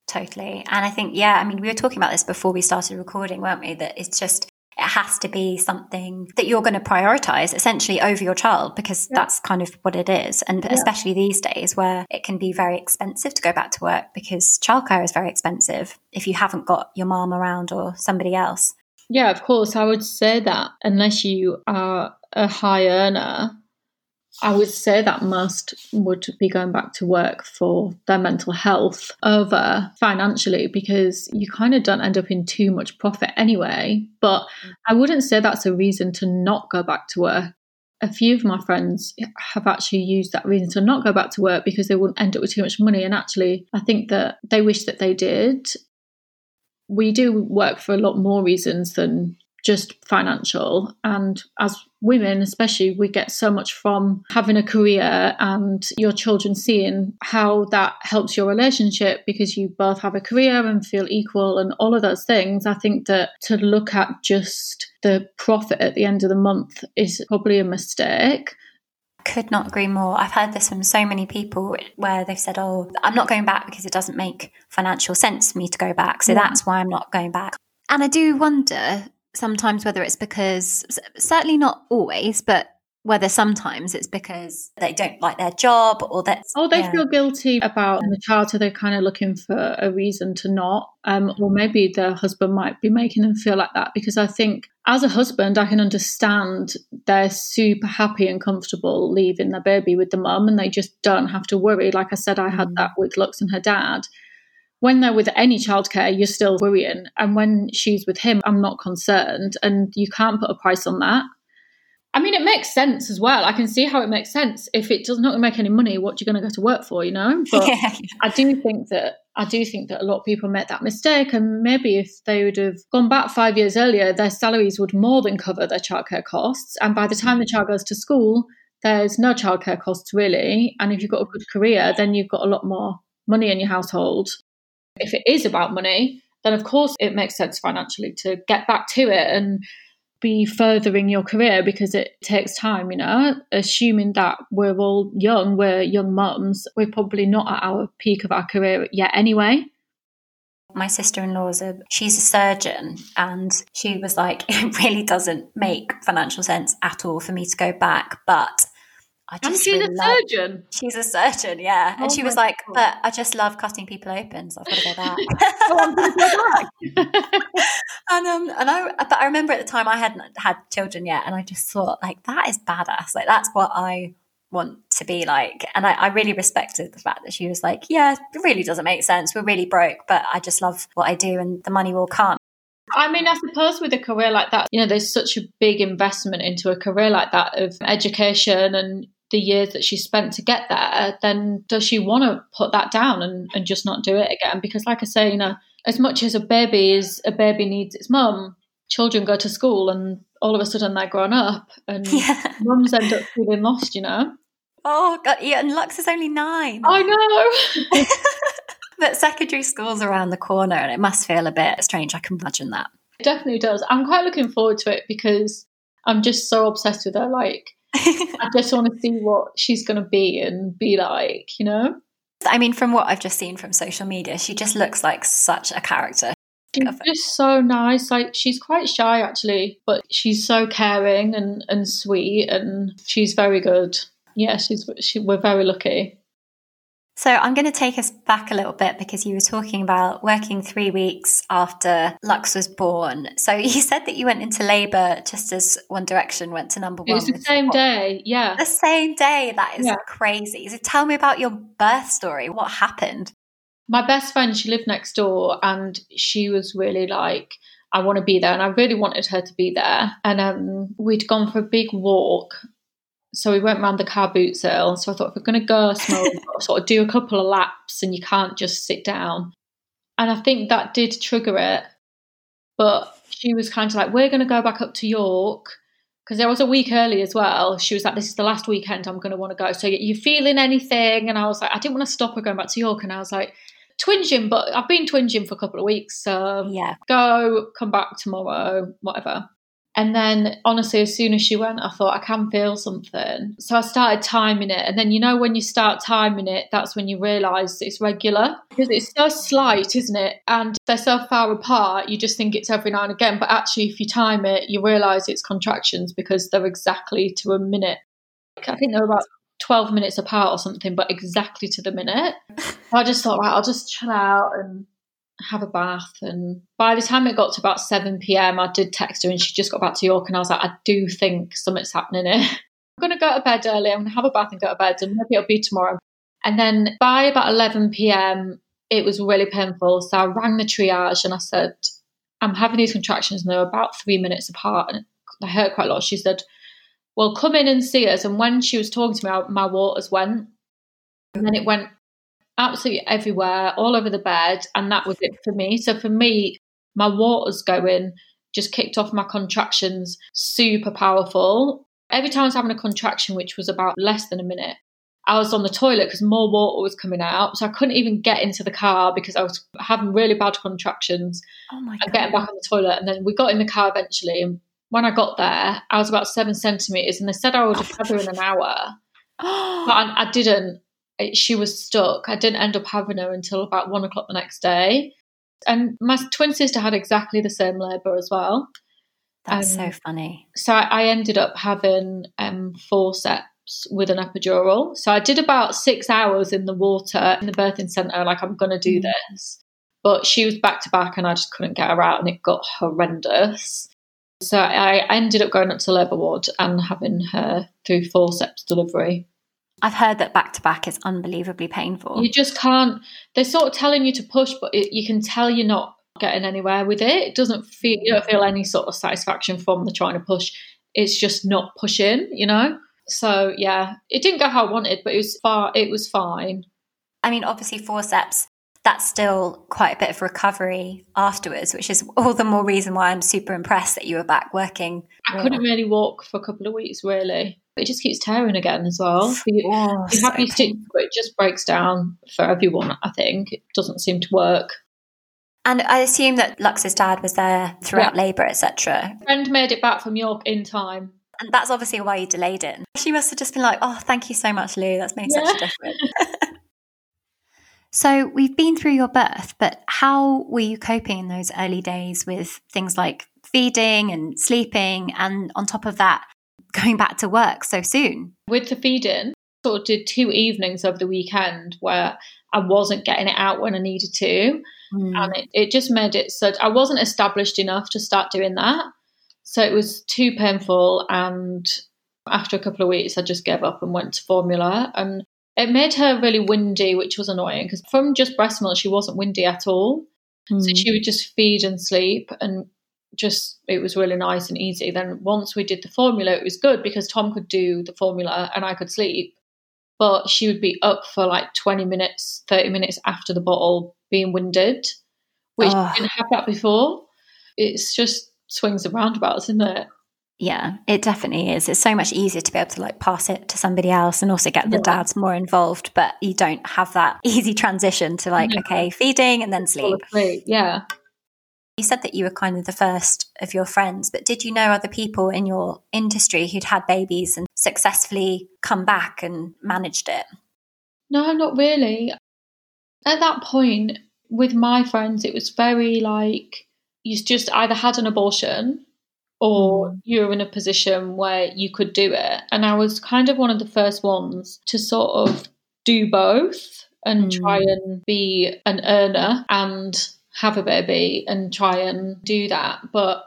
Totally. And I think, yeah, I mean, we were talking about this before we started recording, weren't we? That it's just, it has to be something that you're going to prioritise essentially over your child because yeah. that's kind of what it is. And yeah. especially these days where it can be very expensive to go back to work because childcare is very expensive if you haven't got your mum around or somebody else. Yeah, of course. I would say that unless you are a high earner, I would say that most would be going back to work for their mental health over financially because you kind of don't end up in too much profit anyway. But I wouldn't say that's a reason to not go back to work. A few of my friends have actually used that reason to not go back to work because they wouldn't end up with too much money. And actually, I think that they wish that they did. We do work for a lot more reasons than just financial, and as women especially, we get so much from having a career and your children seeing how that helps your relationship because you both have a career and feel equal and all of those things. I think that to look at just the profit at the end of the month is probably a mistake. Could not agree more. I've heard this from so many people where they've said, oh, I'm not going back because it doesn't make financial sense for me to go back, so yeah. that's why I'm not going back. And I do wonder sometimes whether it's because, certainly not always, but whether sometimes it's because they don't like their job or that oh they yeah. feel guilty about the child, so they're kind of looking for a reason to not, um or maybe their husband might be making them feel like that. Because I think as a husband, I can understand they're super happy and comfortable leaving their baby with the mum and they just don't have to worry. Like I said, I had that with Lux and her dad. When they're with any childcare, you're still worrying. And when she's with him, I'm not concerned. And you can't put a price on that. I mean, it makes sense as well. I can see how it makes sense. If it does not make any money, what are you going to go to work for, you know? But yeah. I do think that I do think that a lot of people make that mistake. And maybe if they would have gone back five years earlier, their salaries would more than cover their childcare costs. And by the time the child goes to school, there's no childcare costs really. And if you've got a good career, then you've got a lot more money in your household. If it is about money, then of course it makes sense financially to get back to it and be furthering your career because it takes time, you know. Assuming that we're all young, we're young mums, we're probably not at our peak of our career yet anyway. My sister-in-law's a, she's a surgeon, and she was like, it really doesn't make financial sense at all for me to go back, but I just and she's really a love, surgeon. She's a surgeon, yeah. Oh, and she was like, God. But I just love cutting people open, so I've got to go back. oh, I'm going to go back. and, um, and I, but I remember at the time I hadn't had children yet, and I just thought, like, that is badass. Like, that's what I want to be like. And I, I really respected the fact that she was like, yeah, it really doesn't make sense. We're really broke, but I just love what I do and the money will come. I mean, I suppose with a career like that, you know, there's such a big investment into a career like that of education and the years that she spent to get there. Then does she want to put that down and, and just not do it again? Because like I say, you know, as much as a baby is a baby needs its mum, children go to school and all of a sudden they're grown up and yeah. mums end up feeling lost, you know? Oh, God, yeah, and Lux is only nine. I know. But secondary school's around the corner and it must feel a bit strange. I can imagine that. It definitely does. I'm quite looking forward to it because I'm just so obsessed with her. Like, I just want to see what she's going to be and be like, you know? I mean, from what I've just seen from social media, she just looks like such a character. She's just so nice. Like, she's quite shy actually, but she's so caring and, and sweet, and she's very good. Yeah, she's she, we're very lucky. So I'm going to take us back a little bit because you were talking about working three weeks after Lux was born. So you said that you went into labour just as One Direction went to number one. It was the same day, yeah. The same day. That is yeah. crazy. So tell me about your birth story. What happened? My best friend, she lived next door, and she was really like, I want to be there. And I really wanted her to be there. And um, we'd gone for a big walk. So we went round the car boot sale. So I thought, if we're going to go smoke, sort of do a couple of laps, and you can't just sit down. And I think that did trigger it. But she was kind of like, we're going to go back up to York. Because there was a week early as well. She was like, this is the last weekend I'm going to want to go. So you're feeling anything? And I was like, I didn't want to stop her going back to York. And I was like, twinging, but I've been twinging for a couple of weeks, so yeah. go, come back tomorrow, whatever. And then honestly, as soon as she went, I thought, I can feel something. So I started timing it. And then, you know, when you start timing it, that's when you realise it's regular, because it's so slight, isn't it? And they're so far apart, you just think it's every now and again. But actually, if you time it, you realise it's contractions, because they're exactly to a minute. I think they're about twelve minutes apart or something, but exactly to the minute. I just thought, right, I'll just chill out and have a bath. And by the time it got to about seven p.m, I did text her, and she just got back to York, and I was like, I do think something's happening here. I'm going to go to bed early. I'm going to have a bath and go to bed, and maybe it'll be tomorrow. And then by about eleven p.m, it was really painful. So I rang the triage and I said, I'm having these contractions and they're about three minutes apart. And I hurt quite a lot. She said, well, come in and see us. And when she was talking to me, my waters went. And then it went absolutely everywhere, all over the bed. And that was it for me. So for me, my waters going just kicked off my contractions, super powerful. Every time I was having a contraction, which was about less than a minute, I was on the toilet because more water was coming out. So I couldn't even get into the car because I was having really bad contractions. Oh my God. And getting back on the toilet. And then we got in the car eventually, and when I got there, I was about seven centimetres, and they said I would have had her in an hour. But I, I didn't. It, she was stuck. I didn't end up having her until about one o'clock the next day. And my twin sister had exactly the same labour as well. That's um, so funny. So I, I ended up having um, forceps with an epidural. So I did about six hours in the water in the birthing centre, like, I'm going to do this. But she was back to back, and I just couldn't get her out, and it got horrendous. So I ended up going up to labour ward and having her through forceps delivery. I've heard that back-to-back is unbelievably painful. You just can't. They're sort of telling you to push, but it, you can tell you're not getting anywhere with it. It doesn't feel, you don't feel any sort of satisfaction from the trying to push. It's just not pushing, you know? So, yeah, it didn't go how I wanted, but it was far, it was fine. I mean, obviously forceps, that's still quite a bit of recovery afterwards, which is all the more reason why I'm super impressed that you were back working. I couldn't really walk for a couple of weeks, really. It just keeps tearing again as well. So you, oh, you have so your stitch, but it just breaks down for everyone, I think. It doesn't seem to work. And I assume that Lux's dad was there throughout yeah. labour, et cetera. Friend made it back from York in time. And that's obviously why you delayed it. She must have just been like, oh, thank you so much, Lou. That's made yeah. such a difference. So we've been through your birth, but how were you coping in those early days with things like feeding and sleeping, and on top of that, going back to work so soon? With the feeding, I sort of did two evenings over the weekend where I wasn't getting it out when I needed to. Mm. And it, it just made it such, I wasn't established enough to start doing that. So it was too painful, and After a couple of weeks, I just gave up and went to formula, and it made her really windy, which was annoying because from just breast milk, she wasn't windy at all. Mm. So she would just feed and sleep, and just it was really nice and easy. Then once we did the formula, it was good because Tom could do the formula and I could sleep. But she would be up for like twenty minutes, thirty minutes after the bottle being winded, which oh. didn't have that before. It's just swings and roundabouts, isn't it? Yeah, it definitely is. It's so much easier to be able to like pass it to somebody else and also get the yeah. dads more involved, but you don't have that easy transition to like, no. okay, feeding and then sleep. Yeah. You said that you were kind of the first of your friends, but did you know other people in your industry who'd had babies and successfully come back and managed it? No, not really. At that point, with my friends, it was very like you just either had an abortion or mm. you were in a position where you could do it. And I was kind of one of the first ones to sort of do both and mm. try and be an earner and have a baby and try and do that. But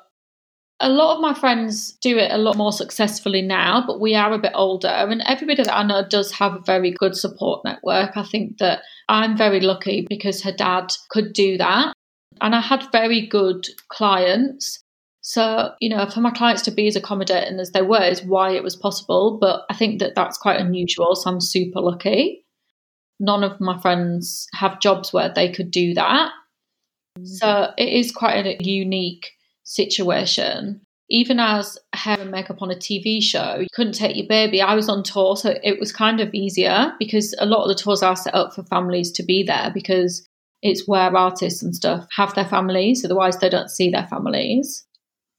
a lot of my friends do it a lot more successfully now, but we are a bit older, and everybody that I know does have a very good support network. I think that I'm very lucky because her dad could do that, and I had very good clients. So, you know, for my clients to be as accommodating as they were is why it was possible, but I think that that's quite unusual, so I'm super lucky. None of my friends have jobs where they could do that. So it is quite a unique situation. Even as hair and makeup on a T V show, you couldn't take your baby. I was on tour, so it was kind of easier because a lot of the tours are set up for families to be there because it's where artists and stuff have their families. Otherwise, they don't see their families.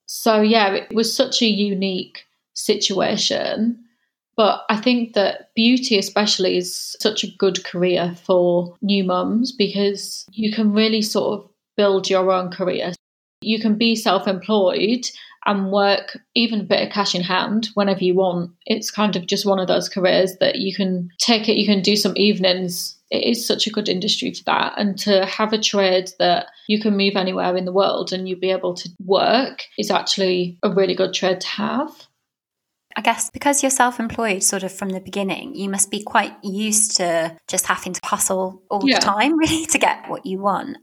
So, yeah, it was such a unique situation. But I think that beauty especially is such a good career for new mums because you can really sort of build your own career. You can be self-employed and work even a bit of cash in hand whenever you want. It's kind of just one of those careers that you can take it, you can do some evenings. It is such a good industry for that, and to have a trade that you can move anywhere in the world and you'll be able to work is actually a really good trade to have. I guess because you're self-employed sort of from the beginning, you must be quite used to just having to hustle all yeah. the time really to get what you want.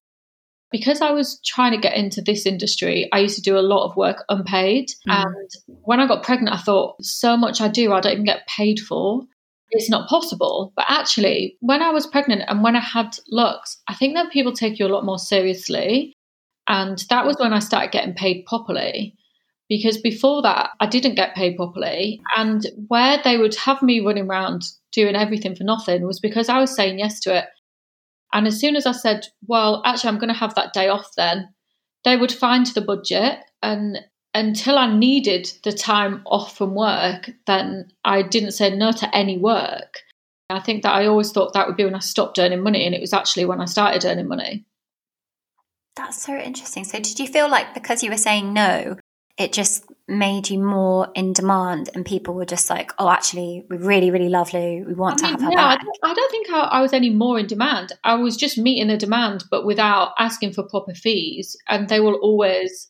Because I was trying to get into this industry, I used to do a lot of work unpaid. Mm. And when I got pregnant, I thought, so much I do, I don't even get paid for. It's not possible. But actually, when I was pregnant and when I had Lux, I think that people take you a lot more seriously. And that was when I started getting paid properly. Because before that, I didn't get paid properly. And where they would have me running around doing everything for nothing was because I was saying yes to it. And as soon as I said, well, actually, I'm going to have that day off then, they would find the budget. And until I needed the time off from work, then I didn't say no to any work. I think that I always thought that would be when I stopped earning money. And it was actually when I started earning money. That's so interesting. So did you feel like because you were saying no, it just made you more in demand and people were just like, oh, actually, we really, really love Lou. We want I mean, to have her yeah, back. I don't, I don't think I, I was any more in demand. I was just meeting the demand, but without asking for proper fees. And they will always,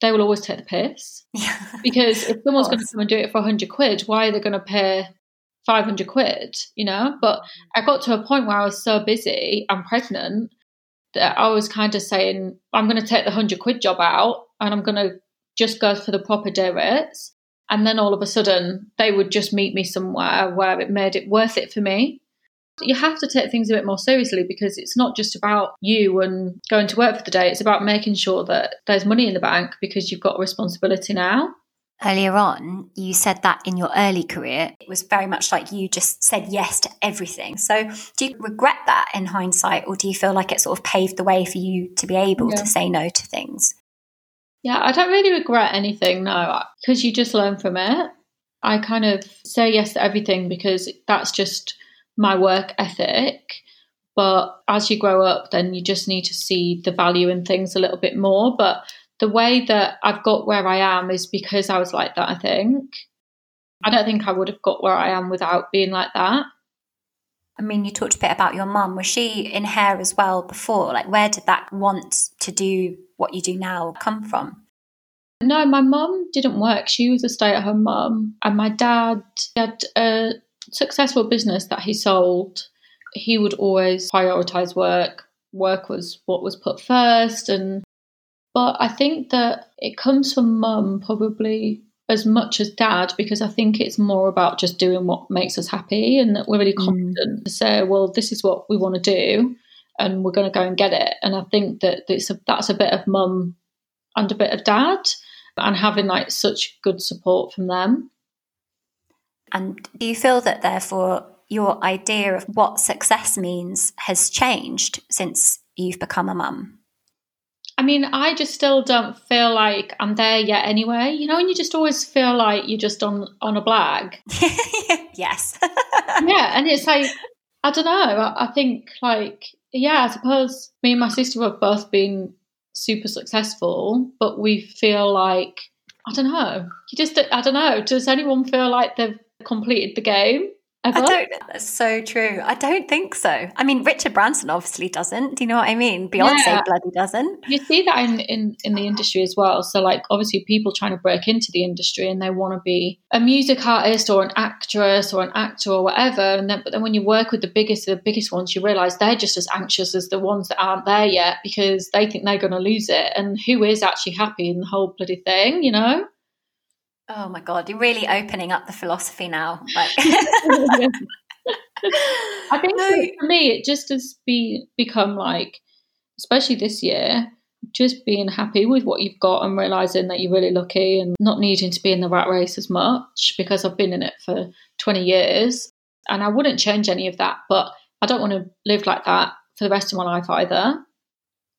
they will always take the piss. Yeah. Because if someone's going to come and do it for a hundred quid, why are they going to pay five hundred quid, you know? But I got to a point where I was so busy and pregnant that I was kind of saying, I'm going to take the a hundred quid job out and I'm going to just go for the proper day rates. And then all of a sudden they would just meet me somewhere where it made it worth it for me. You have to take things a bit more seriously because it's not just about you and going to work for the day. It's about making sure that there's money in the bank because you've got responsibility now. Earlier on, you said that in your early career, it was very much like you just said yes to everything. So do you regret that in hindsight, or do you feel like it sort of paved the way for you to be able yeah. to say no to things? Yeah, I don't really regret anything, no, because you just learn from it. I kind of say yes to everything because that's just my work ethic. But as you grow up, then you just need to see the value in things a little bit more. But the way that I've got where I am is because I was like that, I think. I don't think I would have got where I am without being like that. I mean, you talked a bit about your mum. Was she in hair as well before? Like, where did that want to do what you do now come from? No, my mum didn't work. She was a stay-at-home mum. And my dad had a successful business that he sold. He would always prioritise work. Work was what was put first. And But I think that it comes from mum probably as much as dad, because I think it's more about just doing what makes us happy, and that we're really confident mm. to say, well, this is what we want to do and we're going to go and get it. And I think that it's a, that's a bit of mum and a bit of dad, and having like such good support from them. And do you feel that therefore your idea of what success means has changed since you've become a mum? I mean, I just still don't feel like I'm there yet anyway. You know, and you just always feel like you're just on, on a blag. Yes. Yeah, and it's like, I don't know. I, I think like, yeah, I suppose me and my sister have both been super successful, but we feel like, I don't know. You just, I don't know. Does anyone feel like they've completed the game? Ever? I don't. That's so true. I don't think so. I mean, Richard Branson obviously doesn't. Do you know what I mean? Beyonce yeah. bloody doesn't. You see that in, in, in the industry as well. So, like, obviously people trying to break into the industry and they want to be a music artist or an actress or an actor or whatever. And then, but then when you work with the biggest of the biggest ones, you realise they're just as anxious as the ones that aren't there yet, because they think they're going to lose it. And who is actually happy in the whole bloody thing, you know? Oh my God, you're really opening up the philosophy now. Like. I think no. for me, it just has be, become like, especially this year, just being happy with what you've got and realising that you're really lucky and not needing to be in the rat race as much, because I've been in it for twenty years and I wouldn't change any of that, but I don't want to live like that for the rest of my life either.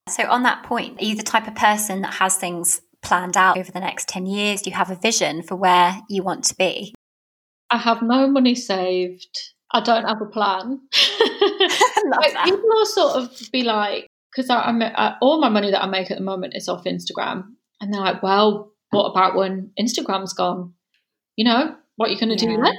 So on that point, are you the type of person that has things planned out over the next ten years? Do you have a vision for where you want to be? I have no money saved. I don't have a plan. Like, people will sort of be like, because I, I, all my money that I make at the moment is off Instagram, and they're like, well, what about when Instagram's gone? You know, what are you going to yeah. do then?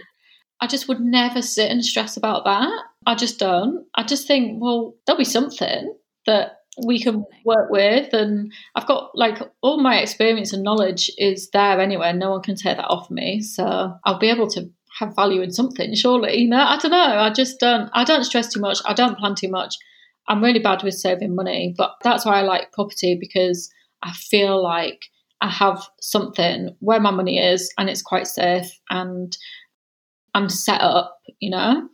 I just would never sit and stress about that. I just don't. I just think, well, there'll be something that we can work with, and I've got like all my experience and knowledge is there anyway. No one can take that off me, so I'll be able to have value in something, surely, you know. I don't know, I just don't I don't stress too much, I don't plan too much. I'm really bad with saving money, but that's why I like property, because I feel like I have something where my money is and it's quite safe and I'm set up, you know.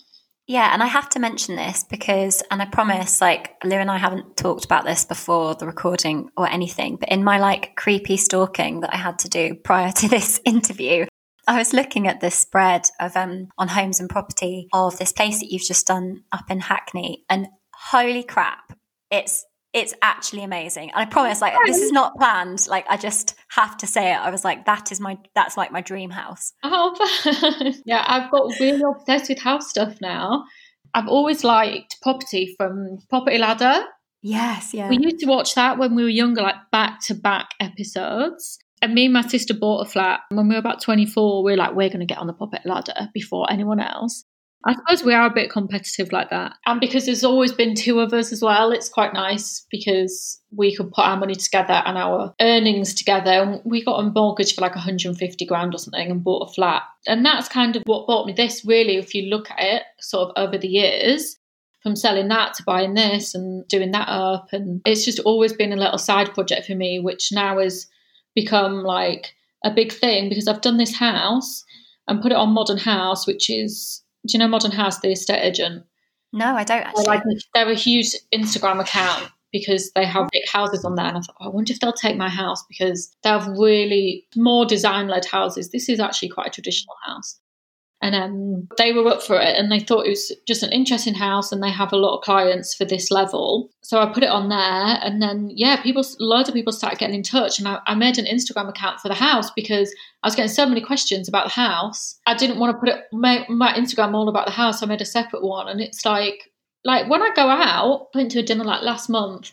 Yeah, and I have to mention this because, and I promise, like, Lou and I haven't talked about this before the recording or anything, but in my, like, creepy stalking that I had to do prior to this interview, I was looking at this spread of um on homes and property of this place that you've just done up in Hackney, and holy crap, it's it's actually amazing. And I promise, like, this is not planned. Like, I just have to say it. I was like, that is my, that's like my dream house. Oh, yeah. I've got really obsessed with house stuff now. I've always liked property from Property Ladder. Yes. Yeah. We used to watch that when we were younger, like back to back episodes. And me and my sister bought a flat. And when we were about twenty-four, we were like, we're going to get on the Property Ladder before anyone else. I suppose we are a bit competitive like that. And because there's always been two of us as well, it's quite nice because we could put our money together and our earnings together. And we got a mortgage for like one hundred fifty grand or something and bought a flat. And that's kind of what bought me this, really, if you look at it sort of over the years, from selling that to buying this and doing that up. And it's just always been a little side project for me, which now has become like a big thing, because I've done this house and put it on Modern House, which is... Do you know Modern House, the estate agent? No, I don't actually. They're, like, they're a huge Instagram account because they have big houses on there. And I thought, oh, I wonder if they'll take my house, because they have really more design-led houses. This is actually quite a traditional house. And um, they were up for it and they thought it was just an interesting house, and they have a lot of clients for this level. So I put it on there, and then, yeah, people, loads of people started getting in touch, and I, I made an Instagram account for the house because I was getting so many questions about the house. I didn't want to put it, my, my Instagram all about the house, so I made a separate one. And it's like, like when I go out, I went to a dinner like last month,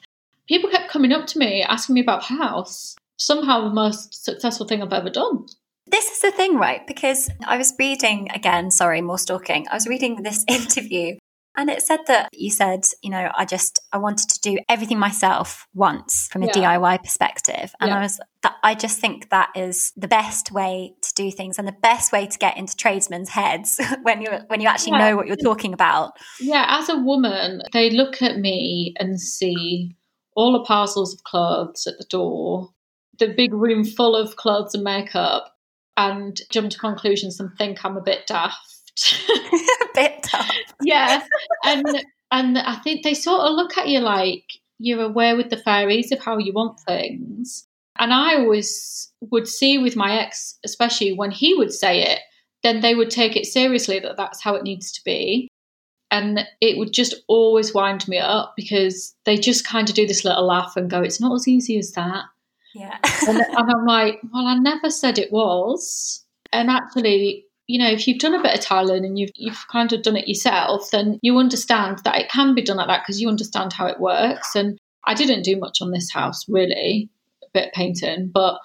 people kept coming up to me asking me about the house. Somehow the most successful thing I've ever done. This is the thing, right? Because I was reading, again, sorry, more stalking. I was reading this interview And it said that you said, you know, I just, I wanted to do everything myself once from a yeah. D I Y perspective. And yeah. I was, that I just think that is the best way to do things and the best way to get into tradesmen's heads when you're, when you actually yeah. know what you're talking about. Yeah. As a woman, they look at me and see all the parcels of clothes at the door, the big room full of clothes and makeup, and jump to conclusions and think I'm a bit daft. A bit tough. Yeah. And and I think they sort of look at you like you're aware with the fairies of how you want things. And I always would see with my ex, especially when he would say it, then they would take it seriously that that's how it needs to be. And it would just always wind me up because they just kind of do this little laugh and go, it's not as easy as that. Yeah. and, and I'm like, well, I never said it was. And actually, you know, if you've done a bit of tiling and you've you've kind of done it yourself, then you understand that it can be done like that because you understand how it works. And I didn't do much on this house, really, a bit of painting, but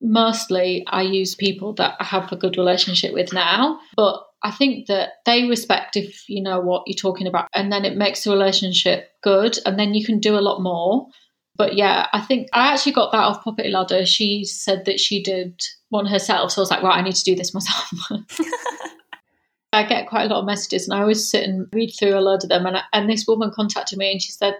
mostly I use people that I have a good relationship with now. But I think that they respect if you know what you're talking about, and then it makes the relationship good, and then you can do a lot more. But yeah, I think I actually got that off Property Ladder. She said that she did one herself. So I was like, right, I need to do this myself. I get quite a lot of messages and I always sit and read through a load of them. And, I, and this woman contacted me and she said,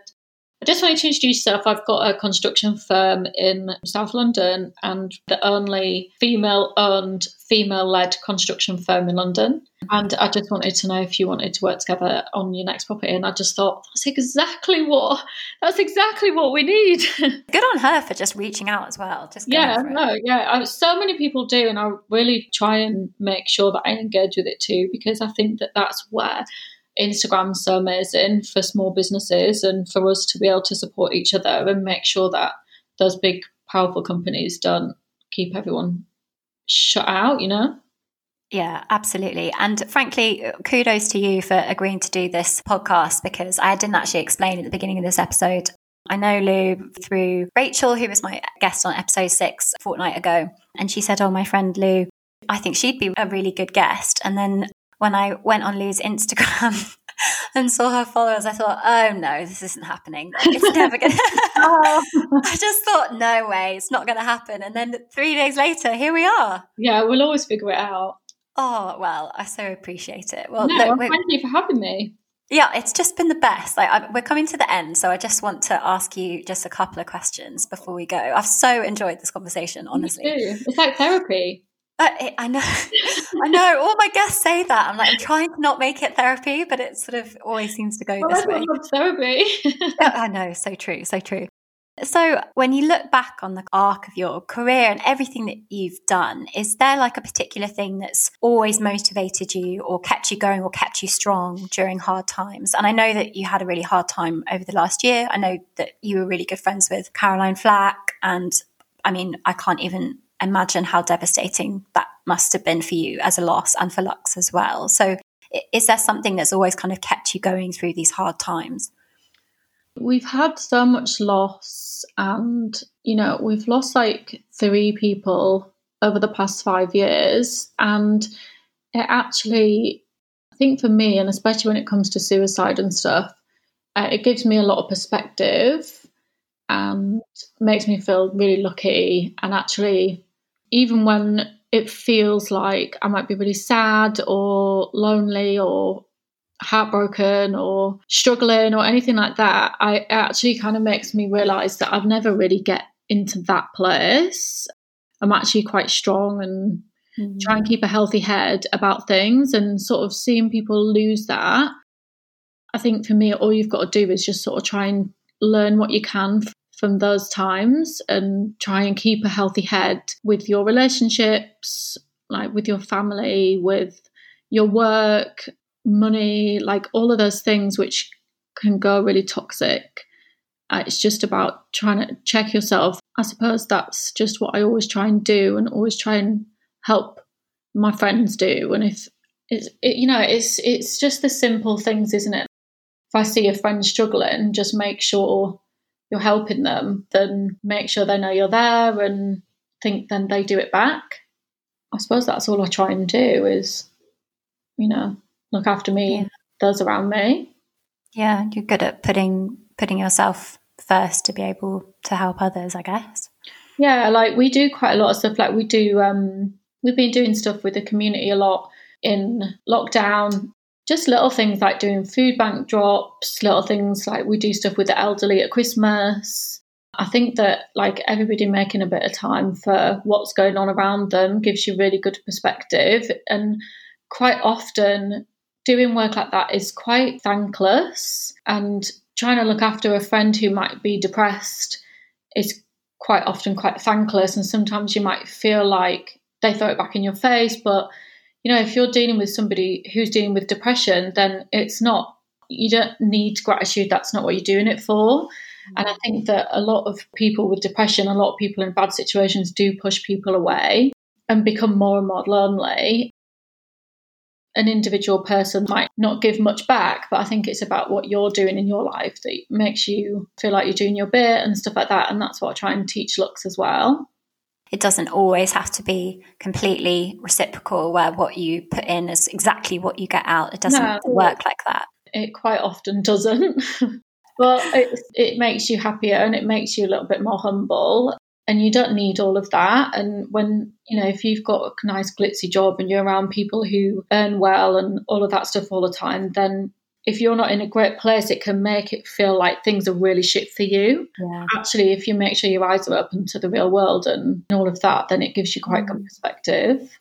I just wanted to introduce yourself. I've got a construction firm in South London and the only female-owned, female-led construction firm in London. And I just wanted to know if you wanted to work together on your next property. And I just thought, that's exactly what, that's exactly what we need. Good on her for just reaching out as well. Just yeah, no, yeah. I, so many people do. And I really try and make sure that I engage with it too, because I think that that's where Instagram's so amazing for small businesses and for us to be able to support each other and make sure that those big, powerful companies don't keep everyone shut out, you know? Yeah, absolutely. And frankly, kudos to you for agreeing to do this podcast, because I didn't actually explain at the beginning of this episode. I know Lou through Rachel, who was my guest on episode six a fortnight ago, and she said, oh, my friend Lou, I think she'd be a really good guest. And then when I went on Lou's Instagram and saw her followers, I thought, oh no, this isn't happening. It's never going to happen. I just thought, no way, it's not going to happen. And then three days later, here we are. Yeah, we'll always figure it out. Oh, well, I so appreciate it. Well, no, look, well thank you for having me. Yeah, it's just been the best. Like I, we're coming to the end, so I just want to ask you just a couple of questions before we go. I've so enjoyed this conversation, honestly. Me too. It's like therapy. I, I know, I know. All my guests say that. I'm like, I'm trying to not make it therapy, but it sort of always seems to go well, this I way. Love therapy. oh, I know, so true, so true. So, when you look back on the arc of your career and everything that you've done, is there like a particular thing that's always motivated you, or kept you going, or kept you strong during hard times? And I know that you had a really hard time over the last year. I know that you were really good friends with Caroline Flack, and I mean, I can't even imagine how devastating that must have been for you as a loss, and for Lux as well. So is there something that's always kind of kept you going through these hard times? We've had so much loss, and you know, we've lost like three people over the past five years, and it actually, I think for me, and especially when it comes to suicide and stuff, uh, it gives me a lot of perspective and makes me feel really lucky. And actually, even when it feels like I might be really sad or lonely or heartbroken or struggling or anything like that, I, it actually kind of makes me realise that I've never really get into that place. I'm actually quite strong and mm-hmm. try and keep a healthy head about things, and sort of seeing people lose that. I think for me, all you've got to do is just sort of try and learn what you can f- from those times, and try and keep a healthy head with your relationships, like with your family, with your work, money, like all of those things which can go really toxic. Uh, it's just about trying to check yourself. I suppose that's just what I always try and do, and always try and help my friends do. And if it's, it, you know, it's it's just the simple things, isn't it? If I see a friend struggling, just make sure you're helping them, then make sure they know you're there, and think then they do it back. I suppose that's all I try and do is, you know, look after me, yeah. those around me. Yeah, you're good at putting putting yourself first to be able to help others, I guess. Yeah, like we do quite a lot of stuff. Like we do, um, we've been doing stuff with the community a lot in lockdown. Just little things like doing food bank drops, little things like we do stuff with the elderly at Christmas. I think that like everybody making a bit of time for what's going on around them gives you really good perspective. And quite often doing work like that is quite thankless, and trying to look after a friend who might be depressed is quite often quite thankless. And sometimes you might feel like they throw it back in your face, but you know, if you're dealing with somebody who's dealing with depression, then it's not, you don't need gratitude. That's not what you're doing it for. Mm-hmm. And I think that a lot of people with depression, a lot of people in bad situations do push people away and become more and more lonely. An individual person might not give much back, but I think it's about what you're doing in your life that makes you feel like you're doing your bit and stuff like that. And that's what I try and teach Lux as well. It doesn't always have to be completely reciprocal, where what you put in is exactly what you get out. It doesn't no, work like that. It quite often doesn't. But it, it makes you happier and it makes you a little bit more humble. And you don't need all of that. And when, you know, if you've got a nice glitzy job and you're around people who earn well and all of that stuff all the time, then if you're not in a great place, it can make it feel like things are really shit for you. Yeah. Actually, if you make sure your eyes are open to the real world and all of that, then it gives you quite mm. good perspective.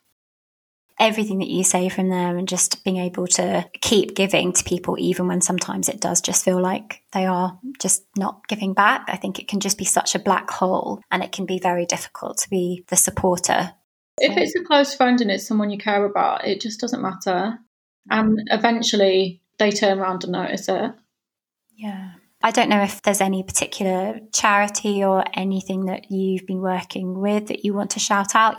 Everything that you say from there, and just being able to keep giving to people, even when sometimes it does just feel like they are just not giving back. I think it can just be such a black hole, and it can be very difficult to be the supporter. If so. It's a close friend and it's someone you care about, it just doesn't matter. And eventually they turn around and notice it. Yeah. I don't know if there's any particular charity or anything that you've been working with that you want to shout out.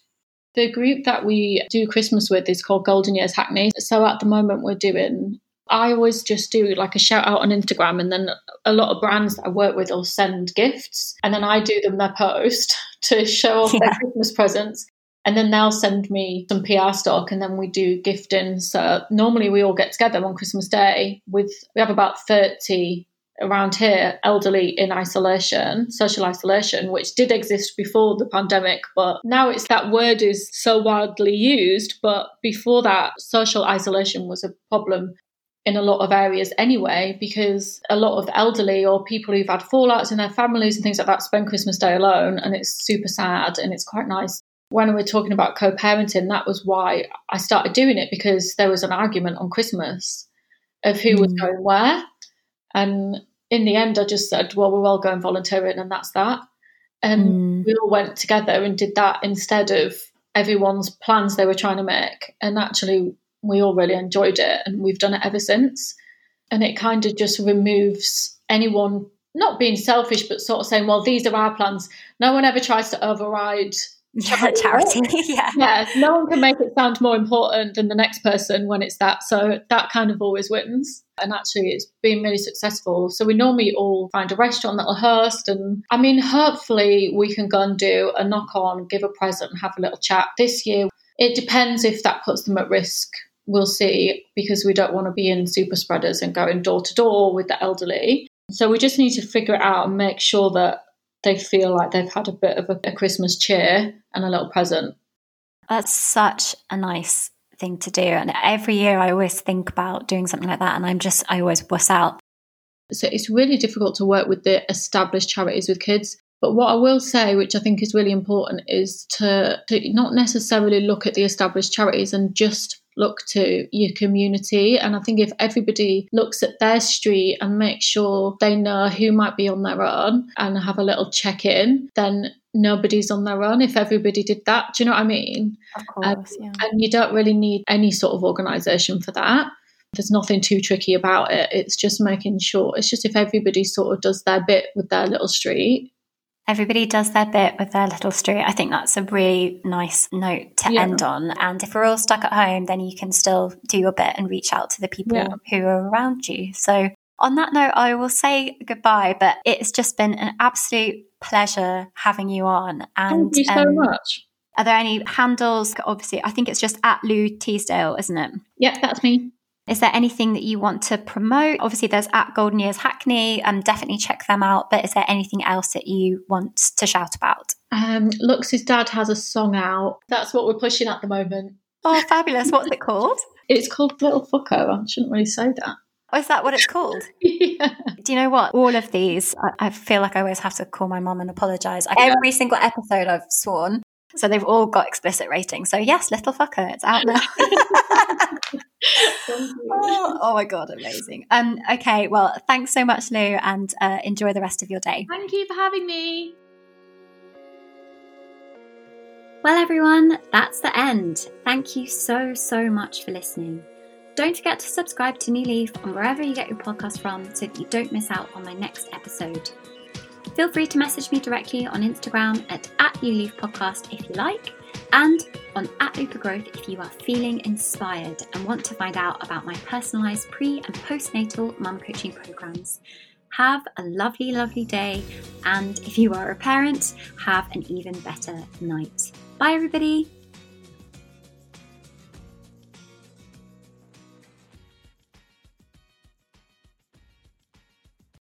The group that we do Christmas with is called Golden Years Hackney. So at the moment we're doing, I always just do like a shout out on Instagram, and then a lot of brands that I work with will send gifts, and then I do them their post to show off yeah. their Christmas presents, and then they'll send me some P R stock, and then we do gifting. So normally we all get together on Christmas Day with, we have about thirty around here, elderly in isolation, social isolation, which did exist before the pandemic, but now it's, that word is so widely used. But before that, social isolation was a problem in a lot of areas anyway, because a lot of elderly or people who've had fallouts in their families and things like that spend Christmas Day alone, and it's super sad. And it's quite nice. When we're talking about co-parenting, that was why I started doing it, because there was an argument on Christmas of who mm. was going where. And in the end, I just said, well, we're all going volunteering, and that's that. And mm. we all went together and did that instead of everyone's plans they were trying to make. And actually, we all really enjoyed it, and we've done it ever since. And it kind of just removes anyone not being selfish, but sort of saying, well, these are our plans. No one ever tries to override charity. Yeah, charity. yeah. yeah, no one can make it sound more important than the next person when it's that. So that kind of always wins. And actually it's been really successful. So we normally all find a restaurant that'll host, and I mean, hopefully we can go and do a knock on, give a present and have a little chat. This year it depends if that puts them at risk. We'll see, because we don't want to be in super spreaders and going door to door with the elderly. So we just need to figure it out and make sure that they feel like they've had a bit of a, a Christmas cheer and a little present. That's such a nice thing to do, and every year I always think about doing something like that, and I'm just I always wuss out. So it's really difficult to work with the established charities with kids, but what I will say, which I think is really important, is to, to not necessarily look at the established charities and just look to your community. And I think if everybody looks at their street and makes sure they know who might be on their own and have a little check-in, then nobody's on their own if everybody did that. Do you know what I mean? Of course, um, yeah. And you don't really need any sort of organisation for that. There's nothing too tricky about it. It's just making sure, it's just if everybody sort of does their bit with their little street. Everybody does their bit with their little street. I think that's a really nice note to yeah. end on. And if we're all stuck at home, then you can still do your bit and reach out to the people yeah. who are around you. So on that note, I will say goodbye, but it's just been an absolute pleasure having you on. And thank you so um, much. Are there any handles? Obviously, I think it's just at Lou Teasdale, isn't it? Yeah, that's me. Is there anything that you want to promote? Obviously, there's at Golden Years Hackney. Um, definitely check them out. But is there anything else that you want to shout about? Um, Lux's dad has a song out. That's what we're pushing at the moment. Oh, fabulous. What's it called? It's called Little Fucko. I shouldn't really say that. Oh, is that what it's called? Yeah. Do you know what? All of these, I, I feel like I always have to call my mum and apologise. Every yeah. single episode I've sworn. So they've all got explicit ratings. So yes, Little Fucker, it's out now. oh, oh my God, amazing. Um, okay, well, thanks so much, Lou, and uh, enjoy the rest of your day. Thank you for having me. Well, everyone, that's the end. Thank you so, so much for listening. Don't forget to subscribe to New Leaf on wherever you get your podcast from so that you don't miss out on my next episode. Feel free to message me directly on Instagram at, at New Leaf Podcast if you like, and on at Looper Growth if you are feeling inspired and want to find out about my personalised pre- and postnatal mum coaching programmes. Have a lovely, lovely day, and if you are a parent, have an even better night. Bye, everybody.